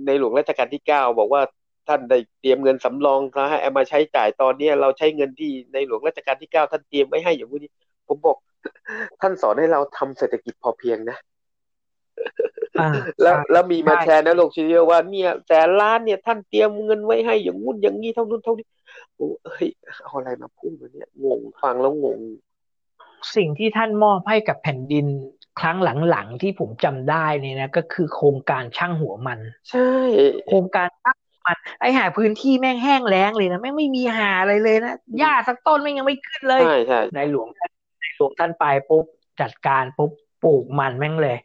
ในหลวงรัชกาลที่9บอกว่าท่านได้เตรียมเงินสำรองนะฮะเอามาใช้จ่ายตอนนี้เราใช้เงินที่ในหลวงรัชกาลที่9ท่านเตรียมไว้ให้อย่างนี้ผมบอกท่านสอนให้เราทำเศรษฐกิจพอเพียงนะแล้วมีมาแชร์ในโลกโซเชียลว่าเนี่ยแต่ล้านเนี่ยท่านเตรียมเงินไว้ให้อย่างนู้นอย่างนี้เท่านู้นเท่านี้โอ้เฮ้ยเอาอะไรมาพูดวะเนี่ยงงฟังแล้วงงสิ่งที่ท่านมอบให้กับแผ่นดินครั้งหลังๆที่ผมจำได้เนี่ยนะก็คือโครงการช่างหัวมันใช่โครงการมันไอ้หาพื้นที่แม่งแห้งแล้งเลยนะแม่งไม่มีหาอะไรเลยนะหญ้าสักต้นแม่งยังไม่ขึ้นเลยในหลวงท่านไปปุ๊บจัดการปุ๊บปลูกมันแม่งเลย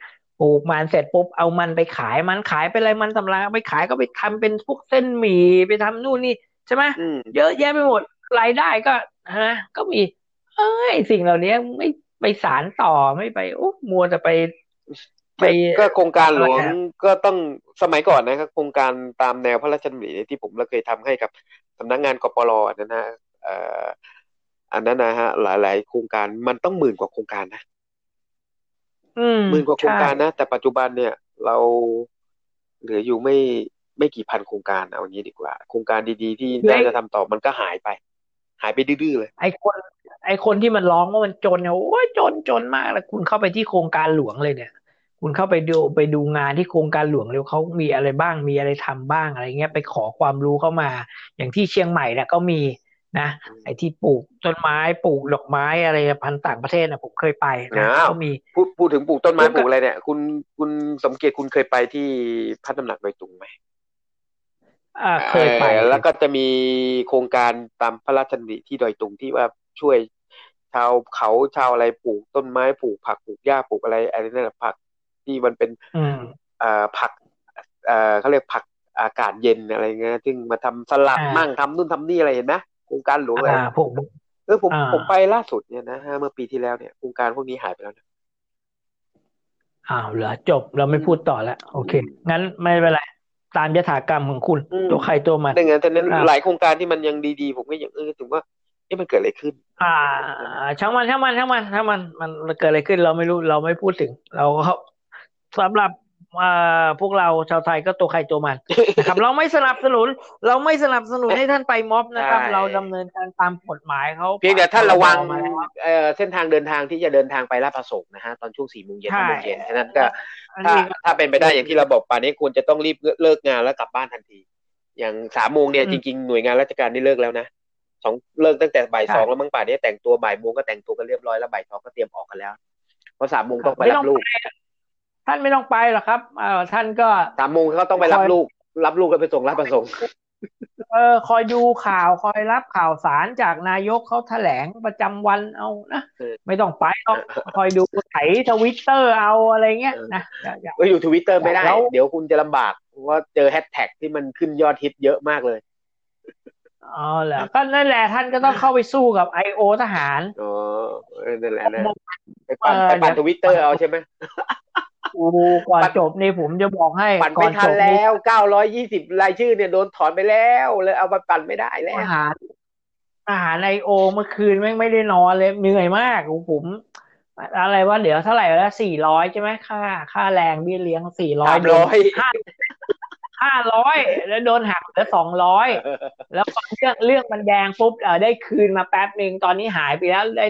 ปลูกมันเสร็จปุ๊บเอามันไปขายมันขายไปอะไรมันสำลักไปขายก็ไปทำเป็นพวกเส้นหมี่ไปทำนู่นนี่ใช่ไหมเยอะแยะไปหมดรายได้ก็นะก็มีสิ่งเหล่านี้ไม่ไปสานต่อไม่ไปโอ้มัวจะไปก็โครงการหลวงก็ต้องสมัยก่อนนะครับโครงการตามแนวพระราชดำริที่ผมเคยทำให้กับสำนักงานกปรนะฮะอันนั้นนะฮะหลายๆโครงการมันต้อง10,000กว่าโครงการนะ10,000 กว่าโครงการนะแต่ปัจจุบันเนี่ยเราเหลืออยู่ไม่กี่พันโครงการเอาอย่างนี้ดีกว่าโครงการดีๆที่น่าจะทำต่อมันก็หายไปดื้อๆเลยไอ้คนที่มันร้องว่ามันจนเนี่ยโอ้ยจนมากแล้วคุณเข้าไปที่โครงการหลวงเลยเนี่ยคุณเข้าไปดูงานที่โครงการหลวงแล้วเขามีอะไรบ้างมีอะไรทำบ้างอะไรเงี้ยไปขอความรู้เข้ามาอย่างที่เชียงใหม่เนี่ยก็มีนะไอ้ที่ปลูกต้นไม้ปลูกดอกไม้อะไรพันต่างประเทศนะผมเคยไปนะก็มีพูดถึงปลูกต้นไม้ปลูกอะไรเนี่ยคุณสมเกียรติคุณเคยไปที่พระตำหนักดอยตุงไหมเคยไปแล้วก็จะมีโครงการตามพระราชดำริที่ดอยตุงที่ว่าช่วยชาวเขาชาวอะไรปลูกต้นไม้ปลูกผักปลูกหญ้าปลูกอะไรอะไรนั่นแหละผักที่มันเป็นผักเขาเรียกผักอากาศเย็นอะไรเงี้ยซึ่งมาทำสลัดมั่งทำนู่นทำนี่อะไรเห็นไหมโครงการหลวงอะไรผมไปล่าสุดเนี่ยนะเมื่อปีที่แล้วเนี่ยโครงการพวกนี้หายไปแล้วนะเหรอจบเราไม่พูดต่อแล้วโอเคงั้นไม่เป็นไรตามยถากรรมของคุณตัวใครตัวมันดังนั้นหลายโครงการที่มันยังดีๆผมก็ยังถึงว่านี่มันเกิดอะไรขึ้นช่างมันมันเกิดอะไรขึ้นเราไม่รู้เราไม่พูดถึงเราสำหรับพวกเราชาวไทยก็ตัวใครตัวมันนะครับเราไม่สนับสนุนให้ท่านไปม็อบนะครับเราดำเนินการตามกฎหมายเขาเพียงแต่ท่านระวังเส้นทางเดินทางที่จะเดินทางไปลาดพร้าวสงฆ์นะฮะตอนช่วง 4:00 นถึง 6:00 นฉะนั้นก็ถ้าเป็นไปได้อย่างที่เราบอกป่านนี้ควรจะต้องรีบเลิกงานแล้วกลับบ้านทันทีอย่าง 3:00 นเนี่ยจริงๆหน่วยงานราชการนี่เลิกแล้วนะเลิกตั้งแต่ 14:00 นแล้วมั้งป่านนี้แต่งตัว 14:00 นก็แต่งตัวกันเรียบร้อยแล้ว 14:00 นก็เตรียมออกกันแล้วเพราะ 3:00 นต้องไปรับลูกท่านไม่ต้องไปหรอกครับท่านก็ 3:00 นก็ต้องไปรับลูกกันไปส่งรับประสงค์ คอยดูข่าวคอยรับข่าวสารจากนายกเขาแถลงประจำวันเอานะไม่ต้องไปหรอกคอยดูไถ Twitter เอาอะไรเงี้ยนะก็อยู่ Twitter ไม่ได้เดี๋ยวคุณจะลำบากว่าเจอแฮชแท็กที่มันขึ้นยอดฮิตเยอะมากเลยอ๋อแหละก็นั่นแหละท่านก็ต้องเข้าไปสู้กับ IO ทหารอ๋อนั่นแหละนะไปปั่น Twitter เอาใช่ไหมก่อนจบนี่ผมจะบอกให้ปั่นไม่ทันแล้ว920รายชื่อเนี่ยโดนถอนไปแล้วเลยเอามาปั่นไม่ได้แล้วอาหารไอโอเมื่อคืนไม่ได้นอนเลยเหนื่อยมากผมอะไรว่าเดี๋ยวเท่าไหร่แล้ว400ใช่ไหมค่าแรงเบี้ยเลี้ยง400 500แล้วโดนหักเหลือ200แล้วเรื่องมันแดงปุ๊บได้คืนมาแป๊บนึงตอนนี้หายไปแล้วได้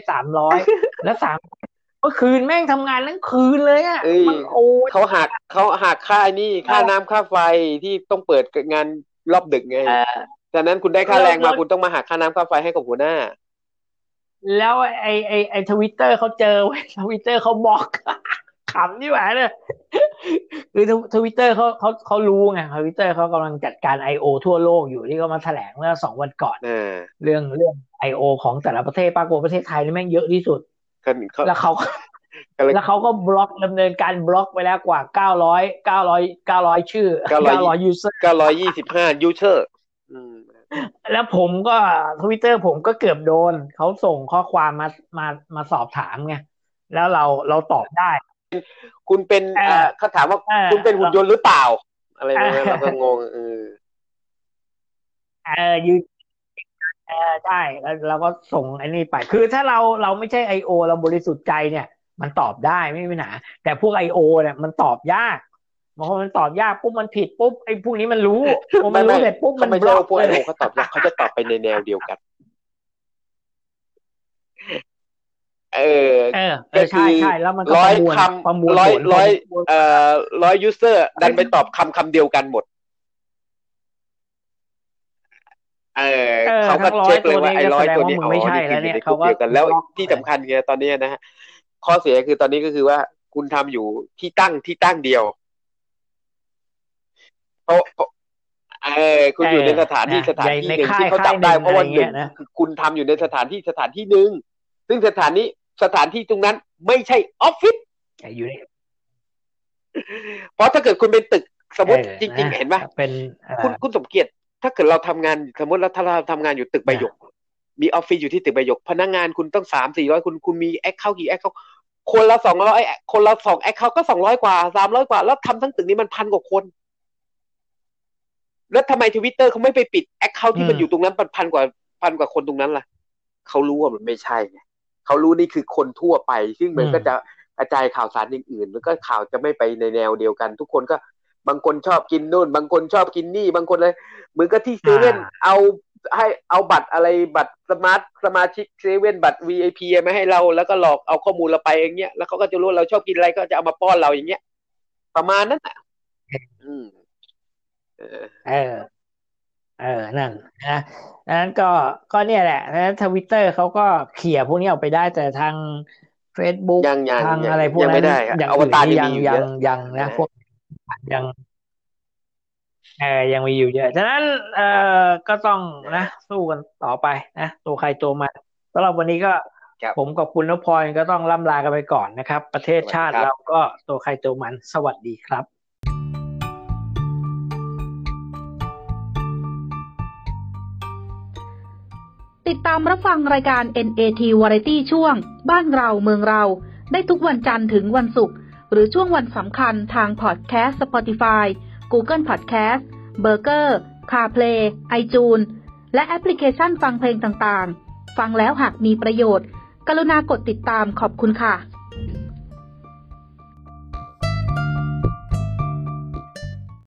300แล้ว300เมื่อคืนแม่งทำงานทั้งคืนเลยอ่ะมันโอ้เขาหักค่านี่ค่าน้ำค่าไฟที่ต้องเปิดงานรอบดึกไงจากนั้นคุณได้ค่าแรงมาคุณต้องมาหักค่าน้ำค่าไฟให้กับหัวหน้าแล้วไอ้ Twitter เขาเจอไว้ Twitter เขาบล็อกขำนี่หว่าเนี่ยคือ Twitter เขารู้ไง Twitter เขากำลังจัดการ IO ทั่วโลกอยู่ที่เขามาแถลงเมื่อ2วันก่อนเรื่อง IO ของแต่ละประเทศปรากฏประเทศไทยนี่แม่งเยอะที่สุดแล้วเขาก็บล็อกดำเนินการบล็อกไปแล้วกว่า900ชื่อ900 user 925 user แล้วผมก็ Twitter ผมก็เกือบโดนเขาส่งข้อความมาสอบถามไงแล้วเราตอบได้คุณเป็นเขาถามว่าคุณเป็นหุ่นยนต์หรือเปล่าอะไรนะเราก็งงใช่เราก็ส่งไอ้นี่ไปคือถ้าเราไม่ใช่ IO เราบริสุทธิ์ใจเนี่ยมันตอบได้ไม่มีปัญหาแต่พวก IO เนี่ยมันตอบยากบางคนมันตอบยากปุ๊บมันผิดปุ๊บไอ้พวกนี้มันรู้มันรู้เสร็จปุ๊บมันบล็อกพวก IO เขาตอบยากเขาจะตอบไปในแนวเดียวกันใช่ๆแล้วมันประมวล100100 user ดันไปตอบคำเดียวกันหมดเขาก็เช็คเลยว่าไอ้100ตัวนี้ไม่ใช่แล้วเนี่ยเขาก็แล้วที่สำคัญคือตอนนี้นะฮะข้อเสียคือตอนนี้ก็คือว่าคุณทำอยู่ที่ตั้งเดียวเพราะคุณอยู่ในสถานที่นึงที่เขาจับได้เพราะวันหนึ่งคือคุณทำอยู่ในสถานที่นึงซึ่งสถานที่ตรงนั้นไม่ใช่ออฟฟิศอยู่เนี่ยเพราะถ้าเกิดคุณเป็นตึกสมมติจริงๆเห็นป่ะคุณสมเกียรติถ้าเกิดเราทำงานสมมติเราทำงานอยู่ตึกใบหยกมีออฟฟิศอยู่ที่ตึกใบหยกพนักงานคุณต้อง 3-400 คุณมีแอคเคาท์กี่แอคเคาท์คนละ200คนละ2แอคเคาท์ก็200กว่า300กว่าแล้วทำทั้งตึกนี้มัน 1,000 กว่าคนแล้วทำไม Twitter เขาไม่ไปปิดแอคเคาท์ที่มันอยู่ตรงนั้น 1,000 กว่าคนตรงนั้นล่ะเขารู้ว่ามันไม่ใช่ไงเขารู้นี่คือคนทั่วไปซึ่งมันก็จะกระจายข่าวสารอย่างอื่นแล้วก็ข่าวจะไม่ไปในแนวเดียวกันทุกคนก็บางคนชอบกินนู่นบางคนชอบกินนี่บางคนเลยเหมือนกับที่เซเว่นเอาบัตรอะไรบัตรสมาชิกเซเว่นบัตร VIP มาให้เราแล้วก็หลอกเอาข้อมูลเราไปอย่างเงี้ยแล้วเขาก็จะรู้เราชอบกินอะไรก็จะเอามาป้อนเราอย่างเงี้ยประมาณนั้นอ่ะนั่นนะนั้นก็เนี่ยแหละนะ Twitter เขาก็เขี่ยพวกนี้ออกไปได้แต่ทาง Facebook ทางอะไรพวกนั้นอย่างอวตารยังนะพวกยังมีอยู่เยอะฉะนั้นก็ต้องนะสู้กันต่อไปนะตัวใครตัวมันสำหรับวันนี้ก็ผมกับคุณนพพรก็ต้องล่ำลากันไปก่อนนะครับประเทศชาติเราก็ตัวใครตัวมันสวัสดีครับติดตามรับฟังรายการ NAT Variety ช่วงบ้านเราเมืองเราได้ทุกวันจันทร์ถึงวันศุกร์หรือช่วงวันสำคัญทางพอดแคสต์ Spotify, Google Podcast, Burger, Carplay, iTunes และแอปพลิเคชันฟังเพลงต่างๆฟังแล้วหากมีประโยชน์กรุณากดติดตามขอบคุณค่ะ